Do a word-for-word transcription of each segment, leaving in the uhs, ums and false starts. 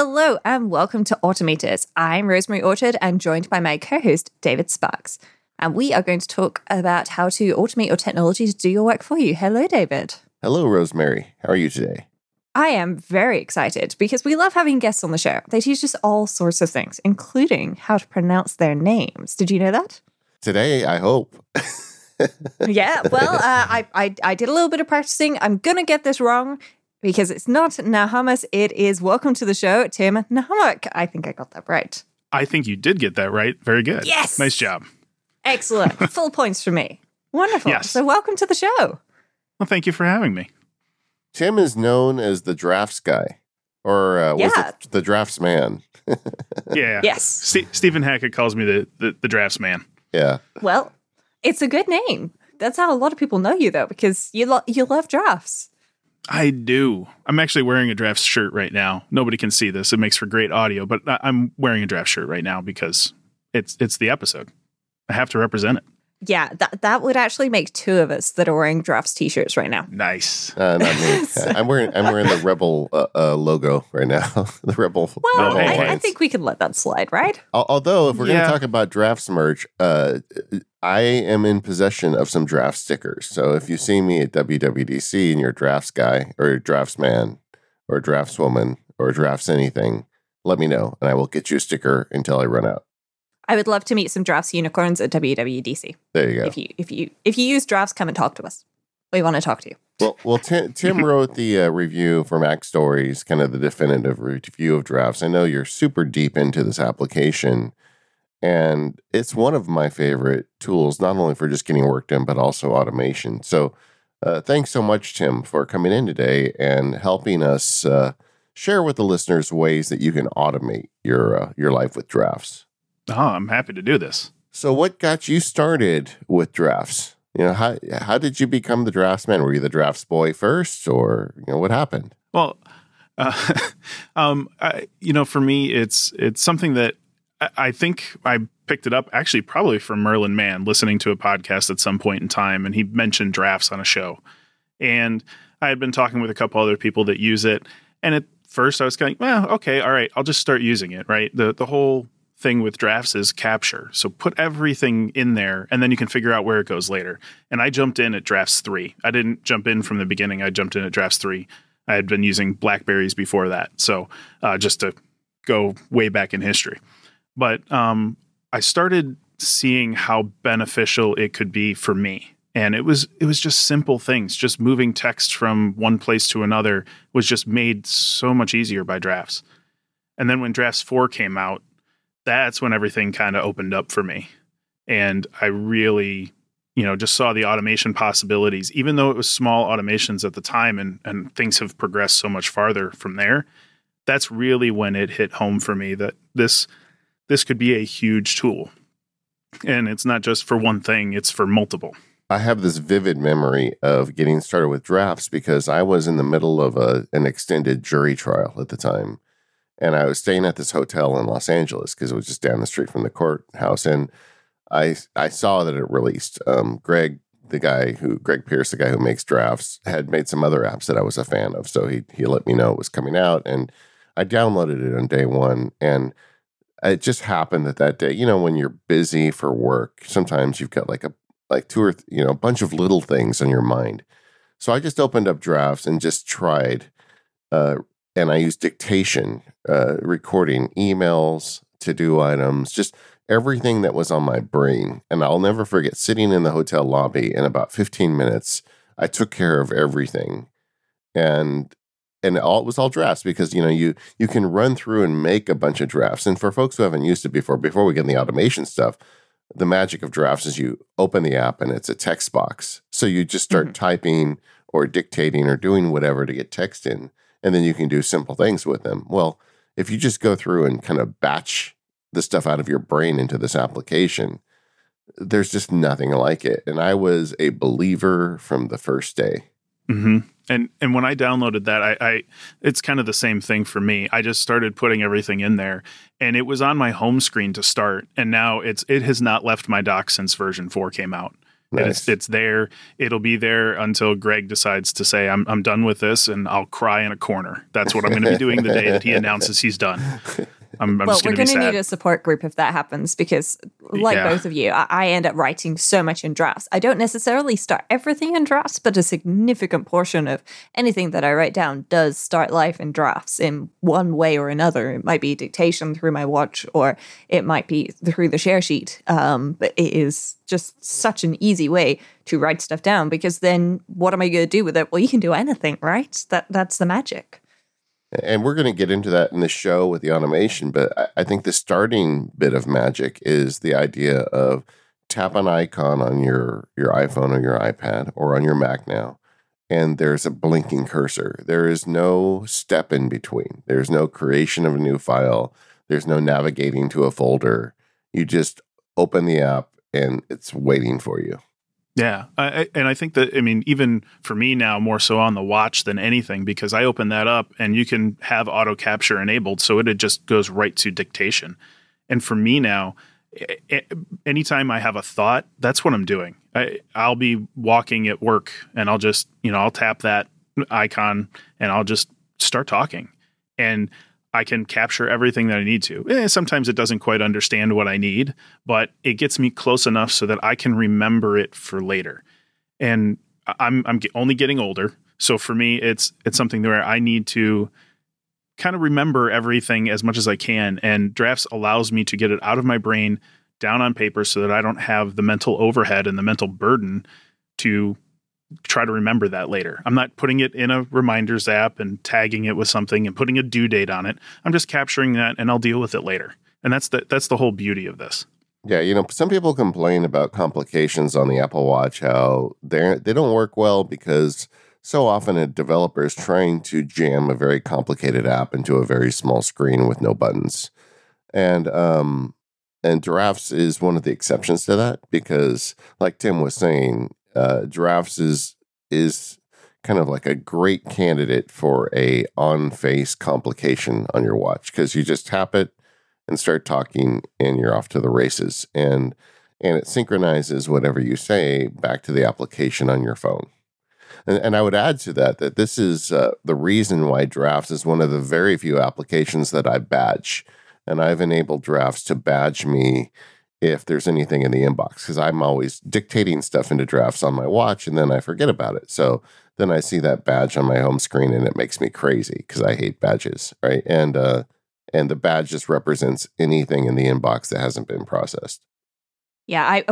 Hello and welcome to Automators. I'm Rosemary Orchard and joined by my co-host, David Sparks. And we are going to talk about how to automate your technology to do your work for you. Hello, David. Hello, Rosemary. How are you today? I am very excited because we love having guests on the show. They teach us all sorts of things, including how to pronounce their names. Did you know that? Today, I hope. Yeah, well, uh, I, I I did a little bit of practicing. I'm going to get this wrong because it's not Nahumck. It is welcome to the show, Tim Nahumck. I think I got that right. I think you did get that right. Very good. Yes. Nice job. Excellent. Full points for me. Wonderful. Yes. So welcome to the show. Well, thank you for having me. Tim is known as the drafts guy, or uh, yeah. was it the drafts man? Yeah. Yes. St- Stephen Hackett calls me the, the, the drafts man. Yeah. Well, it's a good name. That's how a lot of people know you, though, because you, lo- you love drafts. I do. I'm actually wearing a drafts shirt right now. Nobody can see this. It makes for great audio, but I- I'm wearing a draft shirt right now because it's it's the episode. I have to represent it. Yeah, that that would actually make two of us that are wearing drafts t-shirts right now. Nice. Uh, not me. so, I'm wearing I'm wearing the Rebel uh, uh, logo right now. the Rebel. Well, Rebel I, I think we can let that slide, right? Although, if we're yeah. going to talk about drafts merch, uh, I am in possession of some draft stickers. So if you see me at W W D C and you're a drafts guy or a drafts man or a drafts woman or a drafts anything, let me know and I will get you a sticker until I run out. I would love to meet some drafts unicorns at W W D C. There you go. If you if you if you use drafts, come and talk to us. We want to talk to you. Well, well, Tim, Tim wrote the uh, review for Mac Stories, kind of the definitive review of drafts. I know you're super deep into this application, and it's one of my favorite tools, not only for just getting work done, but also automation. So, uh, thanks so much, Tim, for coming in today and helping us uh, share with the listeners ways that you can automate your uh, your life with drafts. Oh, I'm happy to do this. So what got you started with drafts? You know, how how did you become the draftsman? Were you the drafts boy first, or you know what happened? Well, uh, um, I, you know, for me, it's it's something that I, I think I picked it up actually probably from Merlin Mann, listening to a podcast at some point in time, and he mentioned drafts on a show, and I had been talking with a couple other people that use it, and at first I was going, well, okay, all right, I'll just start using it. Right, the the whole thing with drafts is capture. So put everything in there and then you can figure out where it goes later. And I jumped in at drafts three. I didn't jump in from the beginning. I jumped in at drafts three. I had been using Blackberries before that. So uh, just to go way back in history. But um, I started seeing how beneficial it could be for me. And it was it was just simple things. Just moving text from one place to another was just made so much easier by drafts. And then when drafts four came out, that's when everything kind of opened up for me. And I really, you know, just saw the automation possibilities, even though it was small automations at the time and, and things have progressed so much farther from there. That's really when it hit home for me that this, this could be a huge tool. And it's not just for one thing, it's for multiple. I have this vivid memory of getting started with drafts because I was in the middle of a, an extended jury trial at the time. And I was staying at this hotel in Los Angeles because it was just down the street from the courthouse. And I I saw that it released. Um, Greg, the guy who, Greg Pierce, the guy who makes drafts, had made some other apps that I was a fan of. So he he let me know it was coming out. And I downloaded it on day one. And it just happened that that day, you know, when you're busy for work, sometimes you've got like a like two or, th- you know, a bunch of little things on your mind. So I just opened up drafts and just tried uh And I use dictation, uh, recording emails, to-do items, just everything that was on my brain. And I'll never forget sitting in the hotel lobby in about fifteen minutes, I took care of everything. And and all, it was all drafts because, you know, you you can run through and make a bunch of drafts. And for folks who haven't used it before, before we get in the automation stuff, the magic of drafts is you open the app and it's a text box. So you just start mm-hmm. typing or dictating or doing whatever to get text in. And then you can do simple things with them. Well, if you just go through and kind of batch the stuff out of your brain into this application, there's just nothing like it. And I was a believer from the first day. Mm-hmm. And and when I downloaded that, I, I it's kind of the same thing for me. I just started putting everything in there, and it was on my home screen to start. And now it's it has not left my dock since version four came out. Nice. And it's, it's there. It'll be there until Greg decides to say, I'm I'm done with this, and I'll cry in a corner. That's what I'm going to be doing the day that he announces he's done. I'm, I'm well, just gonna we're going to need a support group if that happens, because like yeah. both of you, I, I end up writing so much in Drafts. I don't necessarily start everything in Drafts, but a significant portion of anything that I write down does start life in Drafts in one way or another. It might be dictation through my watch, or it might be through the share sheet. Um, but it is just such an easy way to write stuff down, because then what am I going to do with it? Well, you can do anything, right? That That's the magic. And we're going to get into that in the show with the automation, but I think the starting bit of magic is the idea of tap an icon on your, your iPhone or your iPad or on your Mac now, and there's a blinking cursor. There is no step in between. There's no creation of a new file. There's no navigating to a folder. You just open the app, and it's waiting for you. Yeah. I, and I think that, I mean, even for me now, more so on the watch than anything, because I open that up and you can have auto capture enabled. So it, it just goes right to dictation. And for me now, it, anytime I have a thought, that's what I'm doing. I, I'll be walking at work, and I'll just, you know, I'll tap that icon and I'll just start talking, and I can capture everything that I need to. Eh, sometimes it doesn't quite understand what I need, but it gets me close enough so that I can remember it for later. And I'm I'm only getting older, so for me, it's it's something where I need to kind of remember everything as much as I can. And Drafts allows me to get it out of my brain, down on paper, so that I don't have the mental overhead and the mental burden to try to remember that later. I'm not putting it in a Reminders app and tagging it with something and putting a due date on it. I'm just capturing that, and I'll deal with it later. And that's the, that's the whole beauty of this. Yeah, you know, some people complain about complications on the Apple Watch, how they they don't work well, because so often a developer is trying to jam a very complicated app into a very small screen with no buttons. And um, and Drafts is one of the exceptions to that, because like Tim was saying, Uh, Drafts is is kind of like a great candidate for a on-face complication on your watch, because you just tap it and start talking, and you're off to the races, and and it synchronizes whatever you say back to the application on your phone. And, and I would add to that that this is uh, the reason why Drafts is one of the very few applications that I badge, and I've enabled Drafts to badge me if there's anything in the inbox, because I'm always dictating stuff into Drafts on my watch, and then I forget about it. So then I see that badge on my home screen, and it makes me crazy, because I hate badges, right? And uh, and the badge just represents anything in the inbox that hasn't been processed. Yeah, I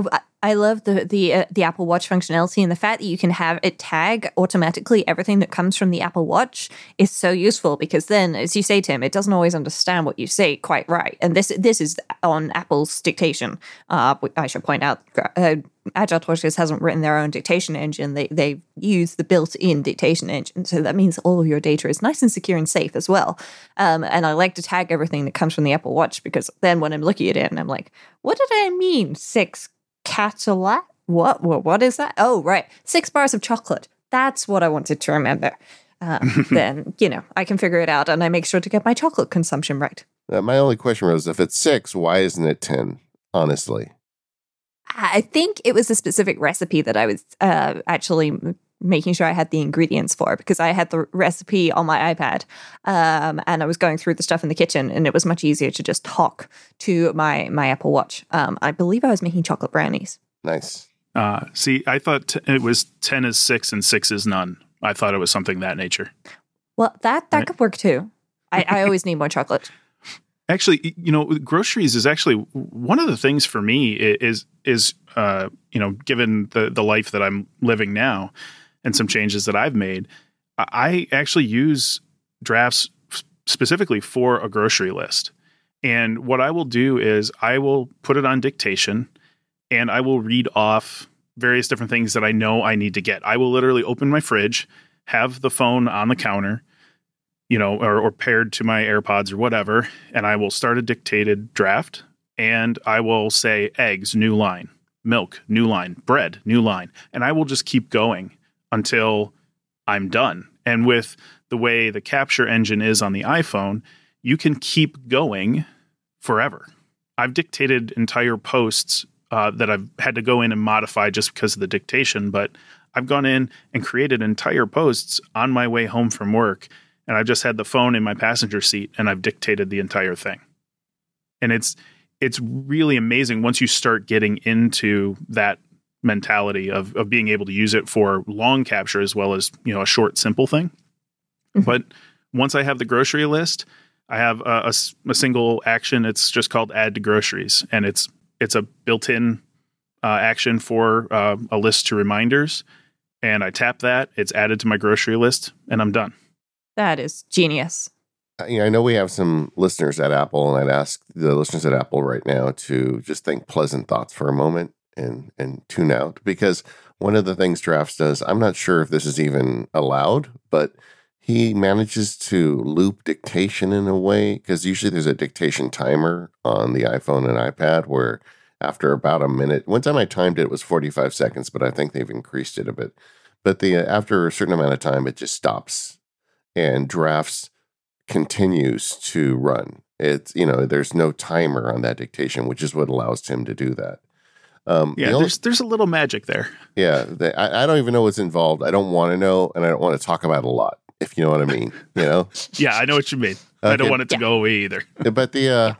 I love the the uh, the Apple Watch functionality, and the fact that you can have it tag automatically everything that comes from the Apple Watch is so useful, because then, as you say, Tim, it doesn't always understand what you say quite right, and this this is on Apple's dictation. Uh, I should point out, uh, Agile Tortoise hasn't written their own dictation engine; they they use the built-in dictation engine, so that means all of your data is nice and secure and safe as well. Um, and I like to tag everything that comes from the Apple Watch, because then when I'm looking at it, and I'm like, what did I mean? Six. Catalat? What, what? What is that? Oh, right. Six bars of chocolate. That's what I wanted to remember. Um, then, you know, I can figure it out, and I make sure to get my chocolate consumption right. Uh, my only question was, if it's six, why isn't it ten? Honestly. I think it was a specific recipe that I was uh, actually making sure I had the ingredients for, because I had the recipe on my iPad, um, and I was going through the stuff in the kitchen, and it was much easier to just talk to my my Apple Watch. Um, I believe I was making chocolate brownies. Nice. Uh, see, I thought t- it was ten is six and six is none. I thought it was something that nature. Well, that, that right. could work too. I, I always need more chocolate. Actually, you know, groceries is actually one of the things for me is, is uh, you know, given the, the life that I'm living now, and some changes that I've made, I actually use Drafts specifically for a grocery list. And what I will do is I will put it on dictation, and I will read off various different things that I know I need to get. I will literally open my fridge, have the phone on the counter, you know, or, or paired to my AirPods or whatever, and I will start a dictated draft, and I will say eggs, new line, milk, new line, bread, new line, and I will just keep going until I'm done. And with the way the capture engine is on the iPhone, you can keep going forever. I've dictated entire posts uh, that I've had to go in and modify just because of the dictation. But I've gone in and created entire posts on my way home from work. And I've just had the phone in my passenger seat and I've dictated the entire thing. And it's it's really amazing once you start getting into that mentality of, of being able to use it for long capture as well as, you know, a short, simple thing. Mm-hmm. But once I have the grocery list, I have a, a, a single action. It's just called add to groceries. And it's it's a built-in uh, action for uh, a list to reminders. And I tap that. It's added to my grocery list and I'm done. That is genius. You know, I know we have some listeners at Apple, and I'd ask the listeners at Apple right now to just think pleasant thoughts for a moment and and tune out, because one of the things Drafts does, I'm not sure if this is even allowed, but he manages to loop dictation in a way, because usually there's a dictation timer on the iPhone and iPad where after about a minute, one time I timed it, it was forty-five seconds, but I think they've increased it a bit. But the after a certain amount of time, it just stops. And Drafts continues to run. It's, you know, there's no timer on that dictation, which is what allows Tim to do that. Um, yeah, the only, there's there's a little magic there. Yeah, they, I, I don't even know what's involved. I don't want to know, and I don't want to talk about it a lot, if you know what I mean. You know? Yeah, I know what you mean. Okay. I don't want it to yeah. go away either. But the uh,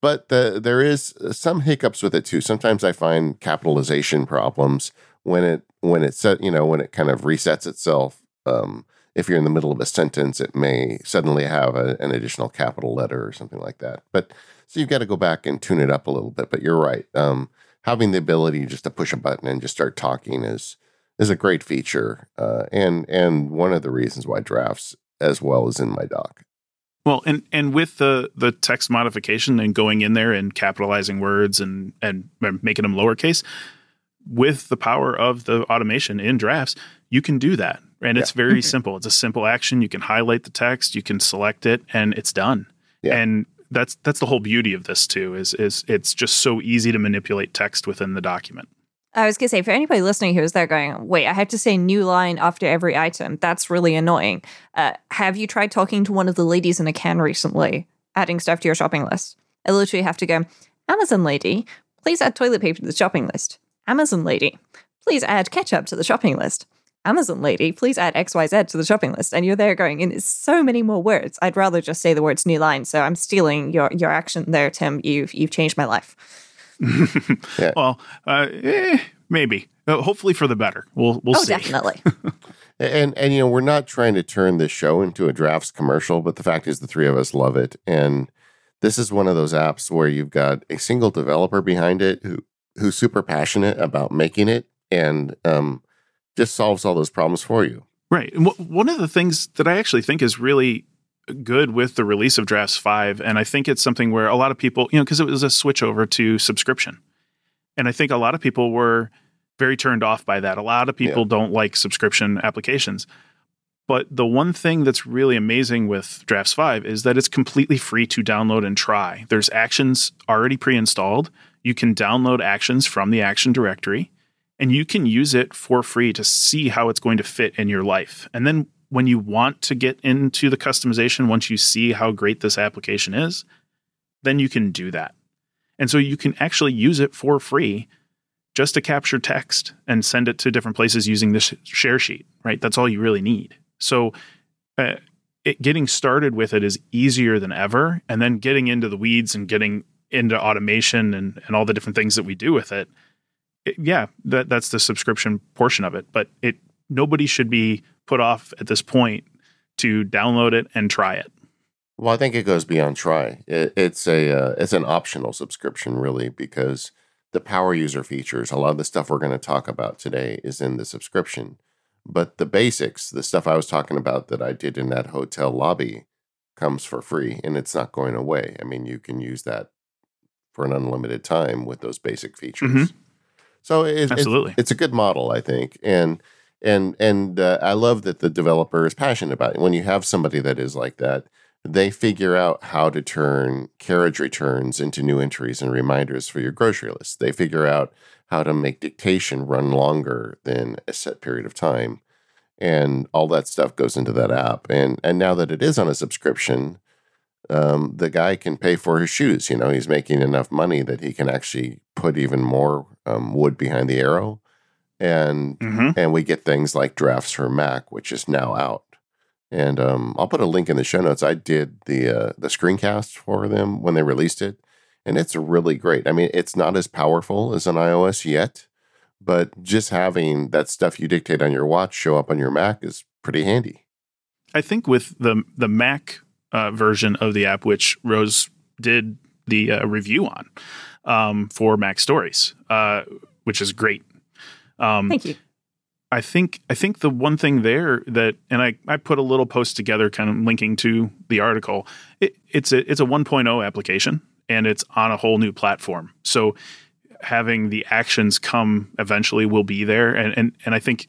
but the there is some hiccups with it too. Sometimes I find capitalization problems when it when it set you know when it kind of resets itself. Um, If you're in the middle of a sentence, it may suddenly have a, an additional capital letter or something like that. But so you've got to go back and tune it up a little bit. But you're right. Um, having the ability just to push a button and just start talking is is a great feature. Uh, and and one of the reasons why Drafts as well is in my doc. Well, and and with the the text modification and going in there and capitalizing words and and making them lowercase, with the power of the automation in Drafts, you can do that. And yeah. it's very simple. It's a simple action. You can highlight the text, you can select it, and it's done. Yeah. And that's that's the whole beauty of this too, is is it's just so easy to manipulate text within the document. I was going to say, for anybody listening who's there going, wait, I have to say new line after every item. That's really annoying. Uh, have you tried talking to one of the ladies in a can recently, adding stuff to your shopping list? I literally have to go, Amazon lady, please add toilet paper to the shopping list. Amazon lady, please add ketchup to the shopping list. Amazon lady, please add X Y Z to the shopping list. And you're there going, and it's so many more words. I'd rather just say the words new line. So I'm stealing your your action there, Tim. You've, you've changed my life. yeah. Well, uh, eh, maybe. Uh, hopefully for the better. We'll we'll oh, see. Definitely. and, and, you know, we're not trying to turn this show into a Drafts commercial, but the fact is the three of us love it. And this is one of those apps where you've got a single developer behind it who who's super passionate about making it. And, um, just solves all those problems for you. Right. And w- one of the things that I actually think is really good with the release of Drafts five, and I think it's something where a lot of people, you know, because it was a switch over to subscription. And I think a lot of people were very turned off by that. A lot of people yeah. don't like subscription applications. But the one thing that's really amazing with Drafts five is that it's completely free to download and try. There's actions already pre-installed. You can download actions from the action directory. And you can use it for free to see how it's going to fit in your life. And then when you want to get into the customization, once you see how great this application is, then you can do that. And so you can actually use it for free just to capture text and send it to different places using this share sheet, right? That's all you really need. So uh, it, getting started with it is easier than ever. And then getting into the weeds and getting into automation and, and all the different things that we do with it, yeah, that that's the subscription portion of it. But it nobody should be put off at this point to download it and try it. Well, I think it goes beyond try. It, it's a uh, it's an optional subscription, really, because the power user features, a lot of the stuff we're going to talk about today is in the subscription. But the basics, the stuff I was talking about that I did in that hotel lobby comes for free, and it's not going away. I mean, you can use that for an unlimited time with those basic features. Mm-hmm. So it, Absolutely. It, it's a good model, I think. And and and uh, I love that the developer is passionate about it. When you have somebody that is like that, they figure out how to turn carriage returns into new entries and reminders for your grocery list. They figure out how to make dictation run longer than a set period of time. And all that stuff goes into that app. And and now that it is on a subscription, um, the guy can pay for his shoes. You know, he's making enough money that he can actually put even more um, wood behind the arrow. And mm-hmm. and we get things like Drafts for Mac, which is now out. And um, I'll put a link in the show notes. I did the uh, the screencast for them when they released it, and it's really great. I mean, it's not as powerful as an iOS yet, but just having that stuff you dictate on your watch show up on your Mac is pretty handy. I think with the the Mac uh, version of the app, which Rose did the uh, review on um, for Mac Stories, uh, which is great. Um, Thank you. I think I think the one thing there that, and I, I put a little post together kind of linking to the article, it, it's a it's a one point oh application, and it's on a whole new platform. So having the actions come eventually will be there. And, and, and I think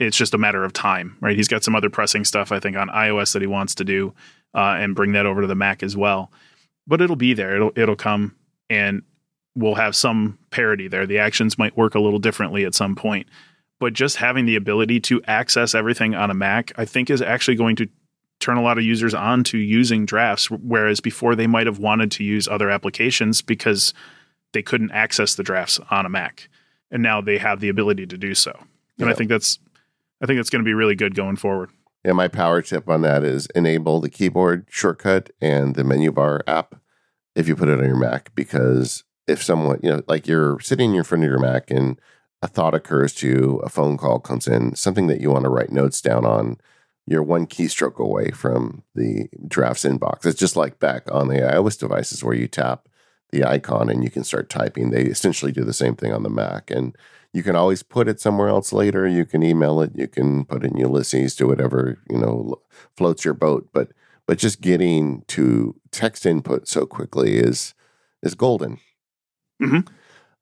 it's just a matter of time, right? He's got some other pressing stuff, I think, on iOS that he wants to do uh, and bring that over to the Mac as well. But it'll be there. It'll it'll come, and we'll have some parity there. The actions might work a little differently at some point. But just having the ability to access everything on a Mac, I think, is actually going to turn a lot of users on to using Drafts, whereas before they might have wanted to use other applications because they couldn't access the drafts on a Mac. And now they have the ability to do so. And yeah. I think that's I think that's going to be really good going forward. Yeah, my power tip on that is enable the keyboard shortcut and the menu bar app if you put it on your Mac, because if someone, you know, like you're sitting in front of your Mac and a thought occurs to you, a phone call comes in, something that you want to write notes down on, you're one keystroke away from the Drafts inbox. It's just like back on the iOS devices where you tap the icon and you can start typing. They essentially do the same thing on the Mac. And you can always put it somewhere else later. You can email it. You can put it in Ulysses, do whatever, you know, floats your boat. But but just getting to text input so quickly is is golden. Mm-hmm.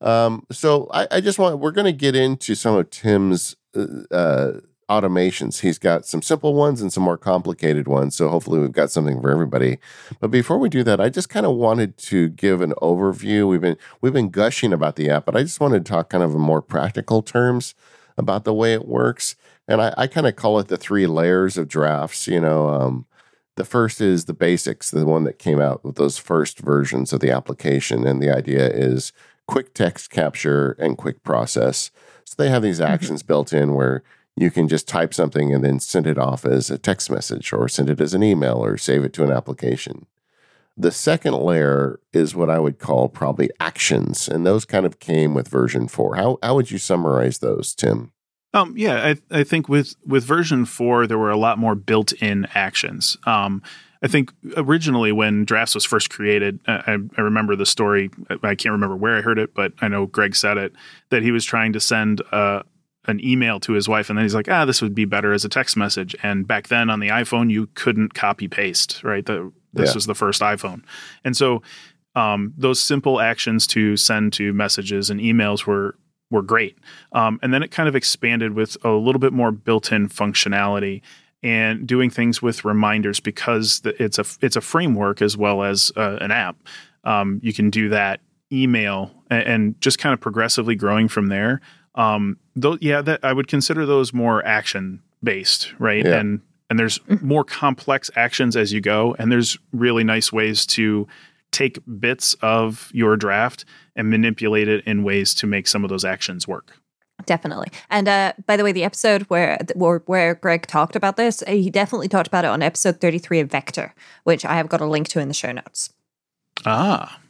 Um, so I, I just want, we're going to get into some of Tim's uh, automations. He's got some simple ones and some more complicated ones. So hopefully we've got something for everybody. But before we do that, I just kind of wanted to give an overview. We've been, we've been gushing about the app, but I just wanted to talk kind of in more practical terms about the way it works. And I, I kind of call it the three layers of Drafts. You know, um, the first is the basics, the one that came out with those first versions of the application. And the idea is quick text capture and quick process. So they have these actions mm-hmm. built in where you can just type something and then send it off as a text message or send it as an email or save it to an application. The second layer is what I would call probably actions. And those kind of came with version four. How how would you summarize those, Tim? Um, yeah, I, I think with, with version four, there were a lot more built-in actions. Um, I think originally when Drafts was first created, I, I remember the story. I can't remember where I heard it, but I know Greg said it, that he was trying to send uh, an email to his wife. And then he's like, ah, this would be better as a text message. And back then on the iPhone, you couldn't copy paste, right? The, this yeah. was the first iPhone. And so um, those simple actions to send to messages and emails were were great. Um, and then it kind of expanded with a little bit more built-in functionality and doing things with reminders, because it's a it's a framework as well as uh, an app. Um, you can do that email and, and just kind of progressively growing from there. Um, though, yeah, that, I would consider those more action based, right? Yeah. And and there's more complex actions as you go, and there's really nice ways to take bits of your draft and manipulate it in ways to make some of those actions work. Definitely. And uh, by the way, the episode where, where where Greg talked about this, he definitely talked about it on episode thirty-three of Vector, which I have got a link to in the show notes. Ah.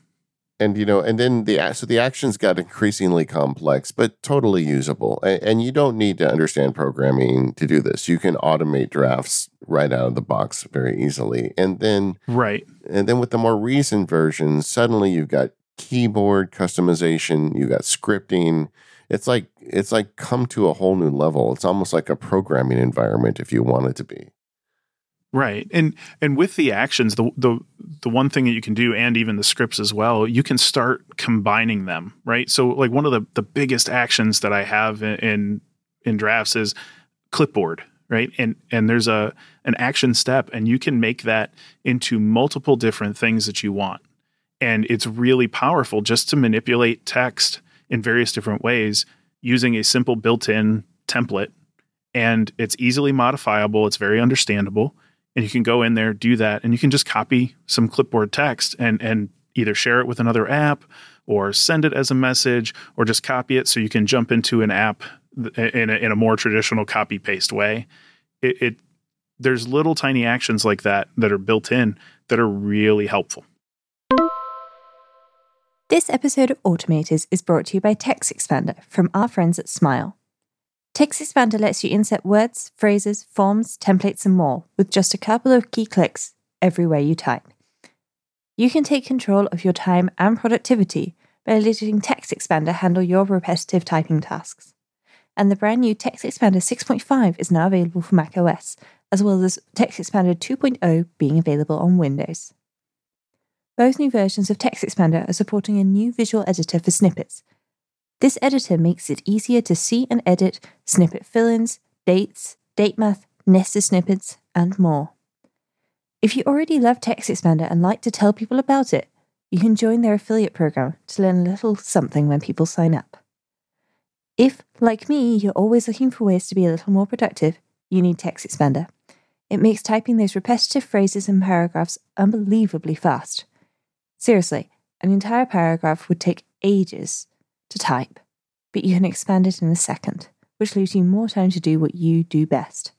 And, you know, and then the so the actions got increasingly complex, but totally usable. And, and you don't need to understand programming to do this. You can automate drafts right out of the box very easily. And then right. And then with the more recent version, suddenly you've got keyboard customization, you've got scripting. It's like it's like come to a whole new level. It's almost like a programming environment if you want it to be. Right. And and with the actions, the the the one thing that you can do, and even the scripts as well, you can start combining them, right? So like one of the, the biggest actions that I have in, in in Drafts is clipboard, right? And and there's a an action step, and you can make that into multiple different things that you want. And it's really powerful just to manipulate text in various different ways using a simple built-in template, and it's easily modifiable. It's very understandable. And you can go in there, do that, and you can just copy some clipboard text and and either share it with another app or send it as a message or just copy it so you can jump into an app in a, in a more traditional copy-paste way. It, it there's little tiny actions like that that are built in that are really helpful. This episode of Automators is brought to you by TextExpander from our friends at Smile. TextExpander lets you insert words, phrases, forms, templates, and more with just a couple of key clicks everywhere you type. You can take control of your time and productivity by letting TextExpander handle your repetitive typing tasks. And the brand new TextExpander six point five is now available for macOS, as well as TextExpander two point oh being available on Windows. Both new versions of TextExpander are supporting a new visual editor for snippets. This editor makes it easier to see and edit snippet fill-ins, dates, datemath, nested snippets, and more. If you already love TextExpander and like to tell people about it, you can join their affiliate program to learn a little something when people sign up. If, like me, you're always looking for ways to be a little more productive, you need TextExpander. It makes typing those repetitive phrases and paragraphs unbelievably fast. Seriously, an entire paragraph would take ages to type, but you can expand it in a second, which leaves you more time to do what you do best.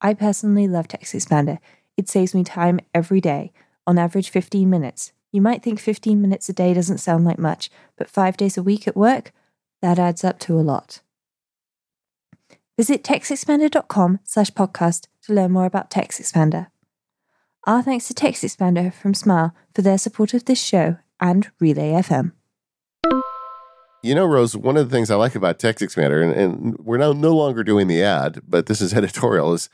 I personally love TextExpander. It saves me time every day, on average fifteen minutes. You might think fifteen minutes a day doesn't sound like much, but five days a week at work, that adds up to a lot. Visit textexpander.com slash podcast to learn more about TextExpander. Our thanks to TextExpander from Smile for their support of this show and Relay F M. You know, Rose, one of the things I like about TextExpander, and, and we're now no longer doing the ad, but this is editorial, is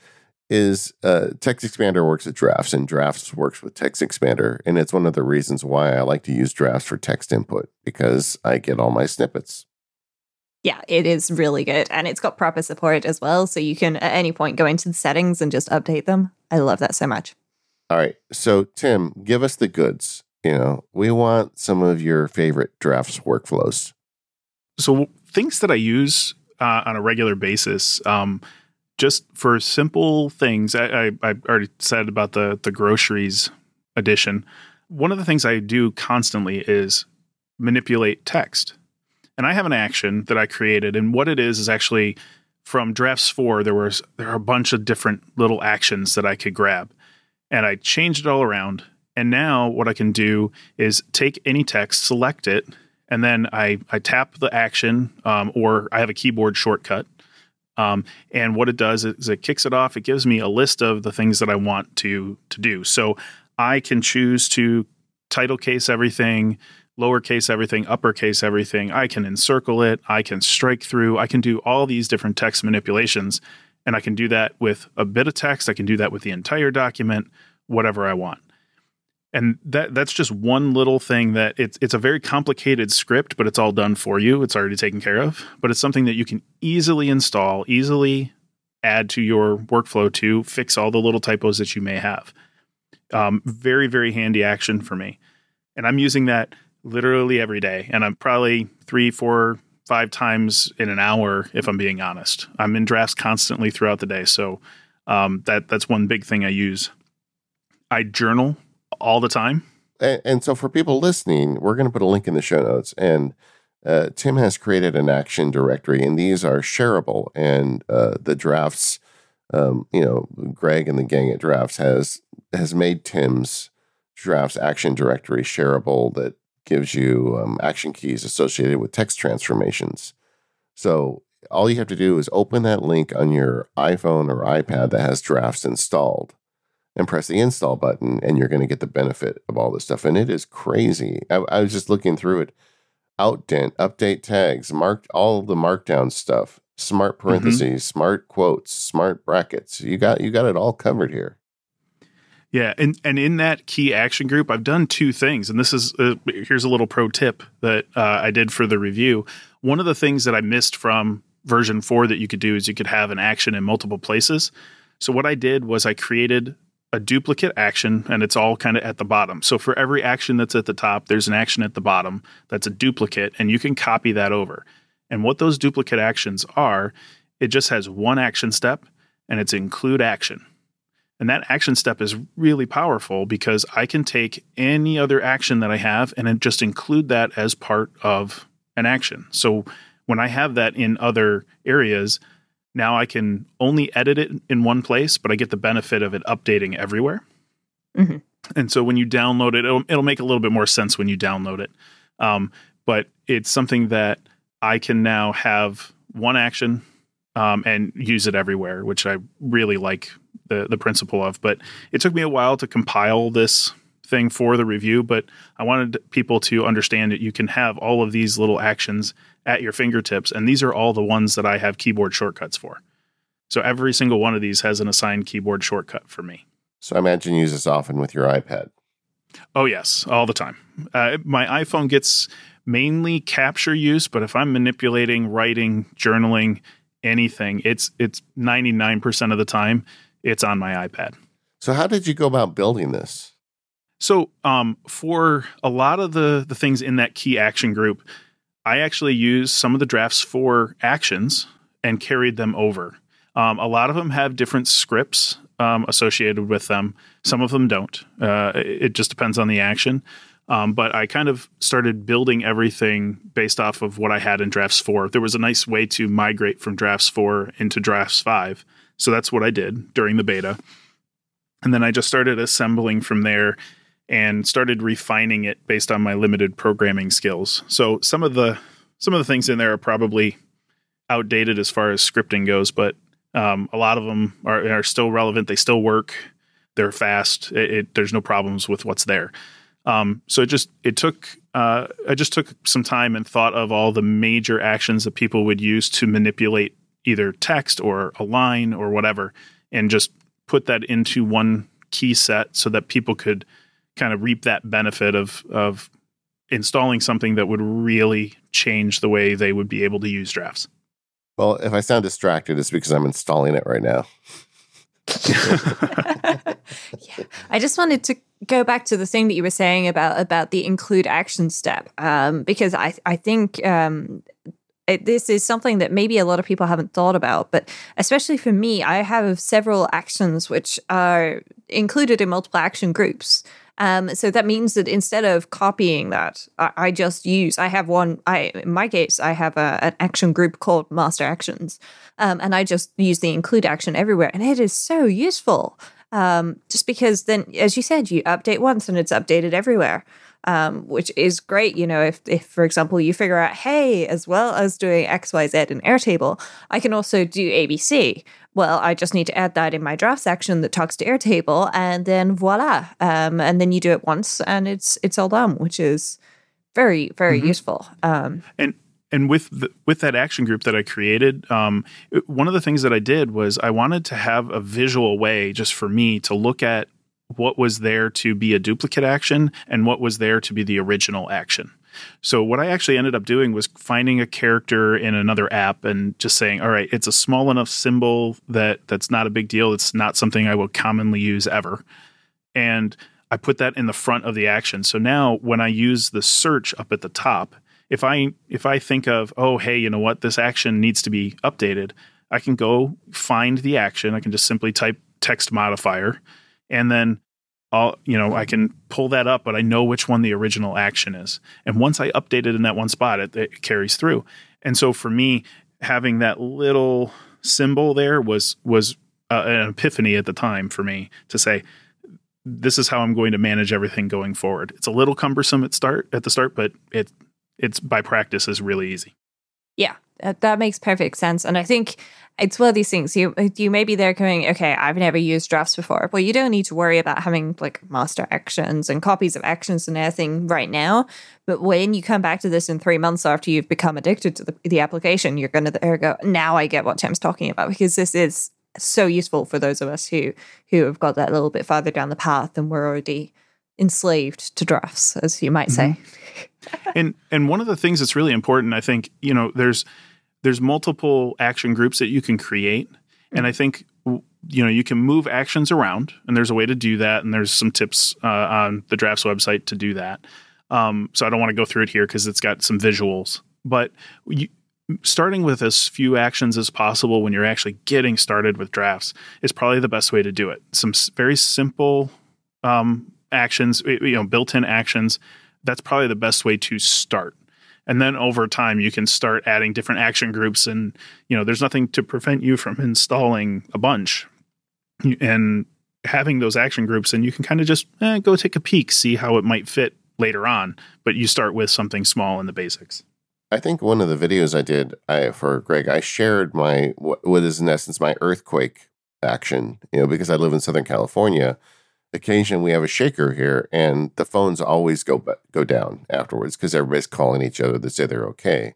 is uh, TextExpander works at Drafts, and Drafts works with TextExpander, and it's one of the reasons why I like to use Drafts for text input, because I get all my snippets. Yeah, it is really good, and it's got proper support as well, so you can at any point go into the settings and just update them. I love that so much. All right, so Tim, give us the goods. You know, we want some of your favorite Drafts workflows. So things that I use uh, on a regular basis, um, just for simple things, I, I, I already said about the, the groceries edition. One of the things I do constantly is manipulate text. And I have an action that I created. And what it is is actually from Drafts four, there was there are a bunch of different little actions that I could grab. And I changed it all around. And now what I can do is take any text, select it, and then I, I tap the action, um, or I have a keyboard shortcut. Um, and what it does is it kicks it off. It gives me a list of the things that I want to to do. So I can choose to title case everything, lowercase everything, uppercase everything. I can encircle it. I can strike through. I can do all these different text manipulations. And I can do that with a bit of text. I can do that with the entire document, whatever I want. And that that's just one little thing that it's it's a very complicated script, but it's all done for you. It's already taken care of. But it's something that you can easily install, easily add to your workflow to fix all the little typos that you may have. Um, very, very handy action for me. And I'm using that literally every day. And I'm probably three, four, five times in an hour, if I'm being honest. I'm in Drafts constantly throughout the day. So um, that that's one big thing I use. I journal all the time. And, and so for people listening, we're going to put a link in the show notes. And uh, Tim has created an action directory, and these are shareable. And uh, the Drafts, um, you know, Greg and the gang at Drafts has has made Tim's Drafts action directory shareable that gives you um, action keys associated with text transformations. So all you have to do is open that link on your iPhone or iPad that has Drafts installed, and press the install button, and you're going to get the benefit of all this stuff. And it is crazy. I, I was just looking through it. Outdent, update tags, marked all the markdown stuff, smart parentheses, mm-hmm. smart quotes, smart brackets. You got you got it all covered here. Yeah, and, and in that key action group, I've done two things. And this is uh, here's a little pro tip that uh, I did for the review. One of the things that I missed from version four that you could do is you could have an action in multiple places. So what I did was I created a duplicate action, and it's all kind of at the bottom. So for every action that's at the top, there's an action at the bottom that's a duplicate, and you can copy that over. And what those duplicate actions are, it just has one action step, and it's include action. And that action step is really powerful because I can take any other action that I have and just include that as part of an action. So when I have that in other areas, now I can only edit it in one place, but I get the benefit of it updating everywhere. Mm-hmm. And so when you download it, it'll, it'll make a little bit more sense when you download it. Um, but it's something that I can now have one action um, and use it everywhere, which I really like the, the principle of. But it took me a while to compile this thing for the review, but I wanted people to understand that you can have all of these little actions at your fingertips. And these are all the ones that I have keyboard shortcuts for. So every single one of these has an assigned keyboard shortcut for me. So I imagine you use this often with your iPad. Oh, yes. All the time. Uh, my iPhone gets mainly capture use, but if I'm manipulating, writing, journaling, anything, it's it's ninety-nine percent of the time it's on my iPad. So how did you go about building this? So um, for a lot of the, the things in that key action group, I actually use some of the drafts for actions and carried them over. Um, a lot of them have different scripts um, associated with them. Some of them don't. Uh, it just depends on the action. Um, but I kind of started building everything based off of what I had in Drafts four. There was a nice way to migrate from Drafts four into Drafts five. So that's what I did during the beta. And then I just started assembling from there and started refining it based on my limited programming skills. So some of the some of the things in there are probably outdated as far as scripting goes, but um, a lot of them are, are still relevant. They still work. They're fast. It, it, there's no problems with what's there. Um, so it just it took uh, I just took some time and thought of all the major actions that people would use to manipulate either text or a line or whatever, and just put that into one key set so that people could kind of reap that benefit of of installing something that would really change the way they would be able to use drafts. Well, if I sound distracted, it's because I'm installing it right now. Yeah. I just wanted to go back to the thing that you were saying about about the include action step, um, because I, I think um, it, this is something that maybe a lot of people haven't thought about, but especially for me, I have several actions which are included in multiple action groups. Um, so that means that instead of copying that, I, I just use, I have one, I in my case, I have a, an action group called Master Actions, um, and I just use the include action everywhere. And it is so useful, um, just because then, as you said, you update once and it's updated everywhere, um, which is great. You know, if, if, for example, you figure out, hey, as well as doing X, Y, Z in Airtable, I can also do A B C. Well, I just need to add that in my drafts action that talks to Airtable, and then voila. Um, and then you do it once, and it's it's all done, which is very, very mm-hmm. useful. Um, and and with the, with that action group that I created, um, it, one of the things that I did was I wanted to have a visual way just for me to look at what was there to be a duplicate action and what was there to be the original action. So what I actually ended up doing was finding a character in another app and just saying, all right, it's a small enough symbol that that's not a big deal. It's not something I would commonly use ever. And I put that in the front of the action. So now when I use the search up at the top, if I if I think of, oh, hey, you know what, this action needs to be updated, I can go find the action. I can just simply type text modifier, and then I'll, you know, I can pull that up, but I know which one the original action is. And once I update it in that one spot, it, it carries through. And so for me, having that little symbol there was was uh, an epiphany at the time for me to say, this is how I'm going to manage everything going forward. It's a little cumbersome at start at the start, but it it's by practice is really easy. Yeah, that makes perfect sense. And I think it's one of these things. You you may be there going, okay, I've never used drafts before. Well, you don't need to worry about having like master actions and copies of actions and everything right now. But when you come back to this in three months after you've become addicted to the, the application, you're going to go, now I get what Tim's talking about, because this is so useful for those of us who who have got that little bit farther down the path and we're already enslaved to drafts, as you might mm-hmm. say. And and one of the things that's really important, I think, you know, there's there's multiple action groups that you can create. And I think, you know, you can move actions around, and there's a way to do that. And there's some tips uh, on the Drafts website to do that. Um, so I don't want to go through it here because it's got some visuals. But you, starting with as few actions as possible when you're actually getting started with drafts is probably the best way to do it. Some very simple um, actions, you know, built-in actions. That's probably the best way to start. And then over time, you can start adding different action groups. And, you know, there's nothing to prevent you from installing a bunch and having those action groups. And you can kind of just eh, go take a peek, see how it might fit later on. But you start with something small in the basics. I think one of the videos I did I, for Greg, I shared my, what is in essence my earthquake action, you know, because I live in Southern California. Occasionally we have a shaker here, and the phones always go go down afterwards because everybody's calling each other to say they're okay.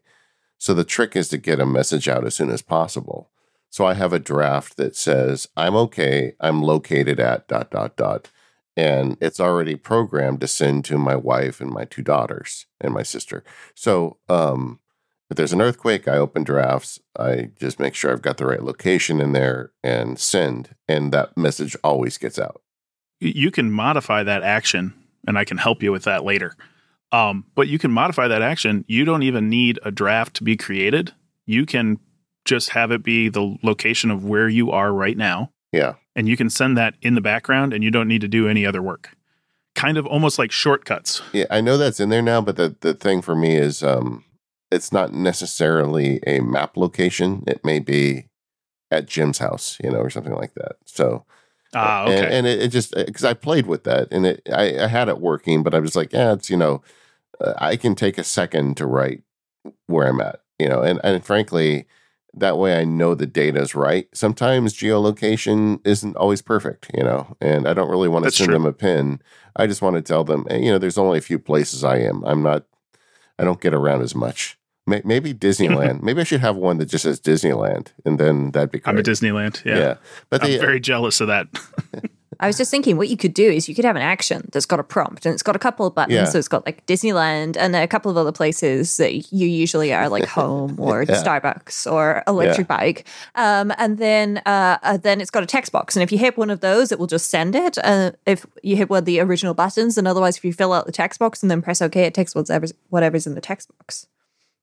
So the trick is to get a message out as soon as possible. So I have a draft that says, I'm okay, I'm located at dot, dot, dot. And it's already programmed to send to my wife and my two daughters and my sister. So um, if there's an earthquake, I open drafts. I just make sure I've got the right location in there and send. And that message always gets out. You can modify that action, and I can help you with that later. Um, but you can modify that action. You don't even need a draft to be created. You can just have it be the location of where you are right now. Yeah. And you can send that in the background, and you don't need to do any other work. Kind of almost like shortcuts. Yeah, I know that's in there now, but the, the thing for me is um, it's not necessarily a map location. It may be at Jim's house, you know, or something like that. So, ah, okay. And, and it, it just, because I played with that, and it, I, I had it working, but I was like, yeah, it's, you know, I can take a second to write where I'm at, you know, and, and frankly, that way I know the data's right. Sometimes geolocation isn't always perfect, you know, and I don't really want to That's send true. Them a pin. I just want to tell them, hey, you know, there's only a few places I am. I'm not, I don't get around as much. Maybe Disneyland. Maybe I should have one that just says Disneyland, and then that'd be correct. I'm a Disneyland, yeah. yeah. But I'm they, very jealous of that. I was just thinking what you could do is you could have an action that's got a prompt, and it's got a couple of buttons. Yeah. So it's got like Disneyland and a couple of other places that you usually are, like home or yeah. Starbucks or electric yeah. bike. Um, and then uh, uh, then it's got a text box. And if you hit one of those, it will just send it. Uh, if you hit one of the original buttons, and otherwise if you fill out the text box and then press OK, it takes whatever's, whatever's in the text box.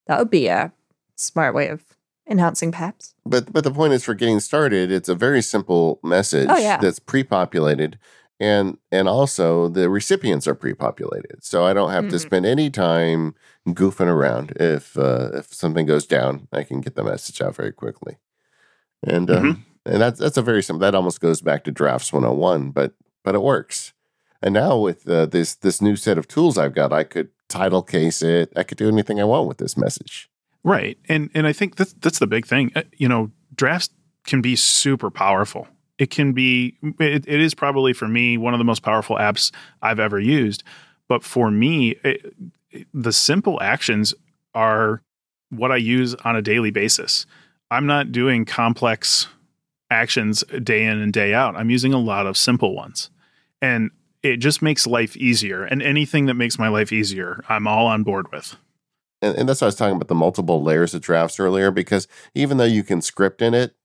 That would be a smart way of enhancing P A Ps. But but the point is, for getting started, it's a very simple message oh, yeah. that's pre-populated, and and also the recipients are pre-populated. So I don't have mm-hmm. to spend any time goofing around. If uh, if something goes down, I can get the message out very quickly. And um, mm-hmm. and that's that's a very simple. That almost goes back to Drafts one oh one, but but it works. And now with uh, this this new set of tools I've got, I could title case it. I could do anything I want with this message. Right. And and I think that's, that's the big thing. Uh, you know, drafts can be super powerful. It can be, it, it is probably for me one of the most powerful apps I've ever used. But for me, it, it, the simple actions are what I use on a daily basis. I'm not doing complex actions day in and day out. I'm using a lot of simple ones. And it just makes life easier, and anything that makes my life easier, I'm all on board with. And, and that's why I was talking about the multiple layers of drafts earlier, because even though you can script in it,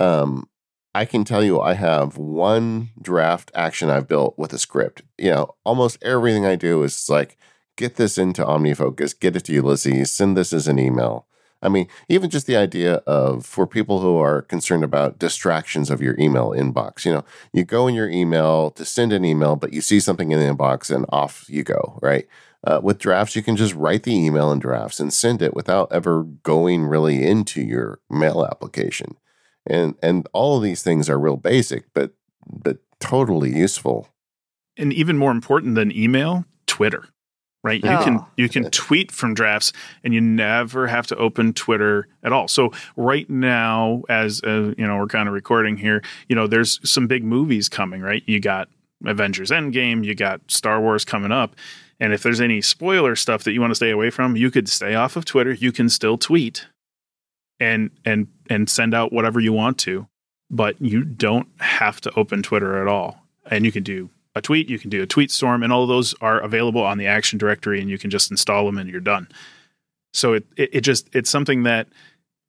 um, I can tell you I have one draft action I've built with a script. You know, almost everything I do is like, get this into OmniFocus, get it to Ulysses, send this as an email. I mean, even just the idea of, for people who are concerned about distractions of your email inbox, you know, you go in your email to send an email, but you see something in the inbox and off you go, right? Uh, with drafts, you can just write the email in drafts and send it without ever going really into your mail application. And and all of these things are real basic, but but totally useful. And even more important than email, Twitter. Right. You oh. can you can tweet from drafts, and you never have to open Twitter at all. So right now, as uh, you know, we're kind of recording here, you know, there's some big movies coming, right? You got Avengers Endgame, you got Star Wars coming up. And if there's any spoiler stuff that you want to stay away from, you could stay off of Twitter. You can still tweet and and and send out whatever you want to, but you don't have to open Twitter at all. And you can do a tweet, you can do a tweet storm, and all of those are available on the action directory, and you can just install them and you're done. So it, it, it just, it's something that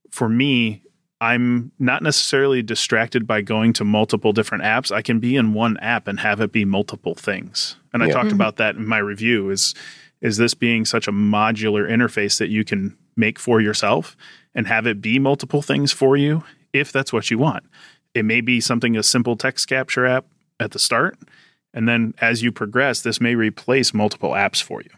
for me, I'm not necessarily distracted by going to multiple different apps. I can be in one app and have it be multiple things. And yeah. I talked mm-hmm. about that in my review is, is this being such a modular interface that you can make for yourself and have it be multiple things for you if that's what you want. It may be something, a simple text capture app at the start, and then as you progress, this may replace multiple apps for you.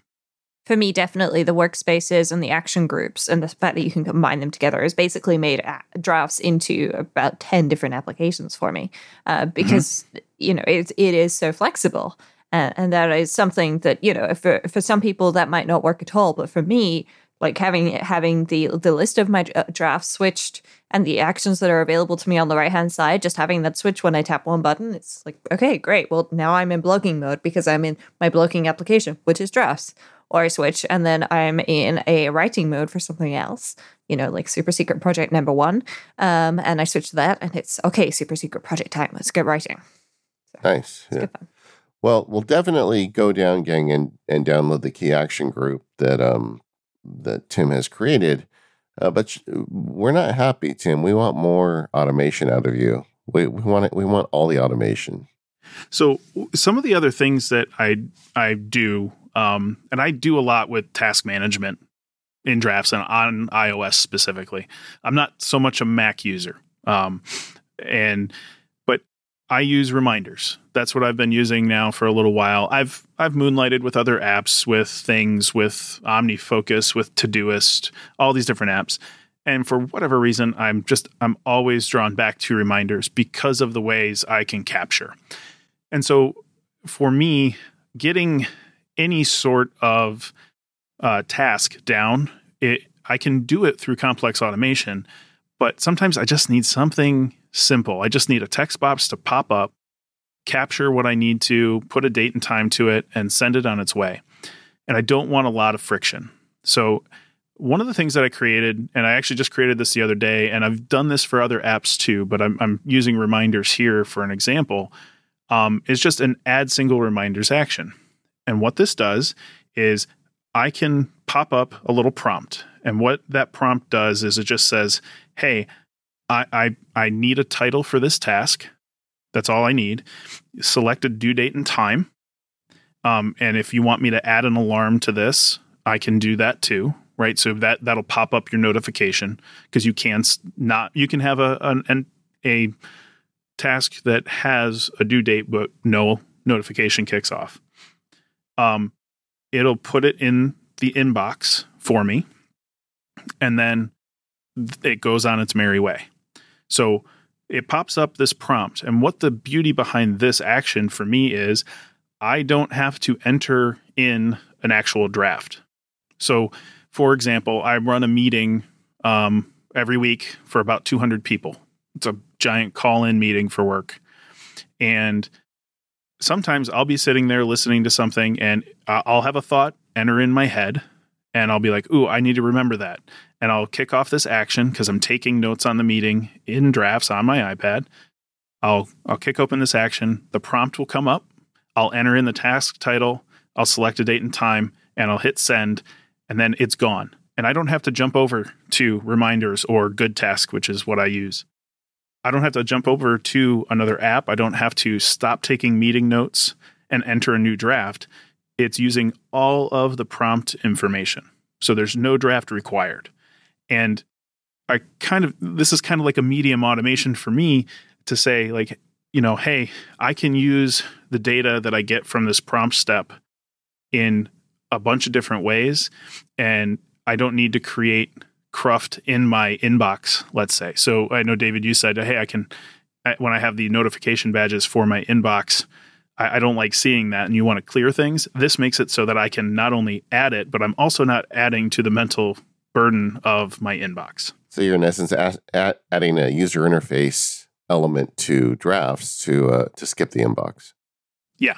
For me, definitely the workspaces and the action groups and the fact that you can combine them together has basically made drafts into about ten different applications for me uh, because, mm-hmm. you know, it, it is so flexible. Uh, and that is something that, you know, for, for some people that might not work at all. But for me, like having having the, the list of my drafts switched and the actions that are available to me on the right-hand side, just having that switch when I tap one button, it's like, okay, great. Well, now I'm in blogging mode because I'm in my blogging application, which is drafts. Or I switch, and then I'm in a writing mode for something else, you know, like super secret project number one. Um, and I switch to that, and it's, okay, super secret project time. Let's get writing. So, nice. Yeah. Well, we'll definitely go down, gang, and, and download the key action group that um that Tim has created. Uh, but sh- we're not happy, Tim. We want more automation out of you. We we want it, we want all the automation. So some of the other things that I I do. Um, and I do a lot with task management in drafts and on iOS specifically. I'm not so much a Mac user. Um, and, but I use reminders. That's what I've been using now for a little while. I've, I've moonlighted with other apps, with Things, with OmniFocus, with Todoist, all these different apps. And for whatever reason, I'm just, I'm always drawn back to reminders because of the ways I can capture. And so for me, getting any sort of uh, task down, it, I can do it through complex automation, but sometimes I just need something simple. I just need a text box to pop up, capture what I need to, put a date and time to it, and send it on its way. And I don't want a lot of friction. So one of the things that I created, and I actually just created this the other day, and I've done this for other apps too, but I'm, I'm using reminders here for an example, um, is just an add single reminders action. And what this does is I can pop up a little prompt. And what that prompt does is it just says, hey, I I, I need a title for this task. That's all I need. Select a due date and time. Um, and if you want me to add an alarm to this, I can do that too, right? So that, that'll pop up your notification because you can not, you can have a, an, a task that has a due date, but no notification kicks off. Um, it'll put it in the inbox for me, and then it goes on its merry way. So it pops up this prompt. And what the beauty behind this action for me is I don't have to enter in an actual draft. So for example, I run a meeting, um, every week for about two hundred people. It's a giant call-in meeting for work. And sometimes I'll be sitting there listening to something and I'll have a thought enter in my head and I'll be like, ooh, I need to remember that. And I'll kick off this action because I'm taking notes on the meeting in drafts on my iPad. I'll I'll kick open this action. The prompt will come up. I'll enter in the task title. I'll select a date and time and I'll hit send and then it's gone. And I don't have to jump over to reminders or good task, which is what I use. I don't have to jump over to another app. I don't have to stop taking meeting notes and enter a new draft. It's using all of the prompt information. So there's no draft required. And I kind of, this is kind of like a medium automation for me to say like, you know, hey, I can use the data that I get from this prompt step in a bunch of different ways. And I don't need to create cruft in my inbox, let's say. So I know, David, you said, hey, I can, I, when I have the notification badges for my inbox, I, I don't like seeing that and you want to clear things. This makes it so that I can not only add it, but I'm also not adding to the mental burden of my inbox. So you're in essence add, add, adding a user interface element to drafts to uh, to skip the inbox. Yeah.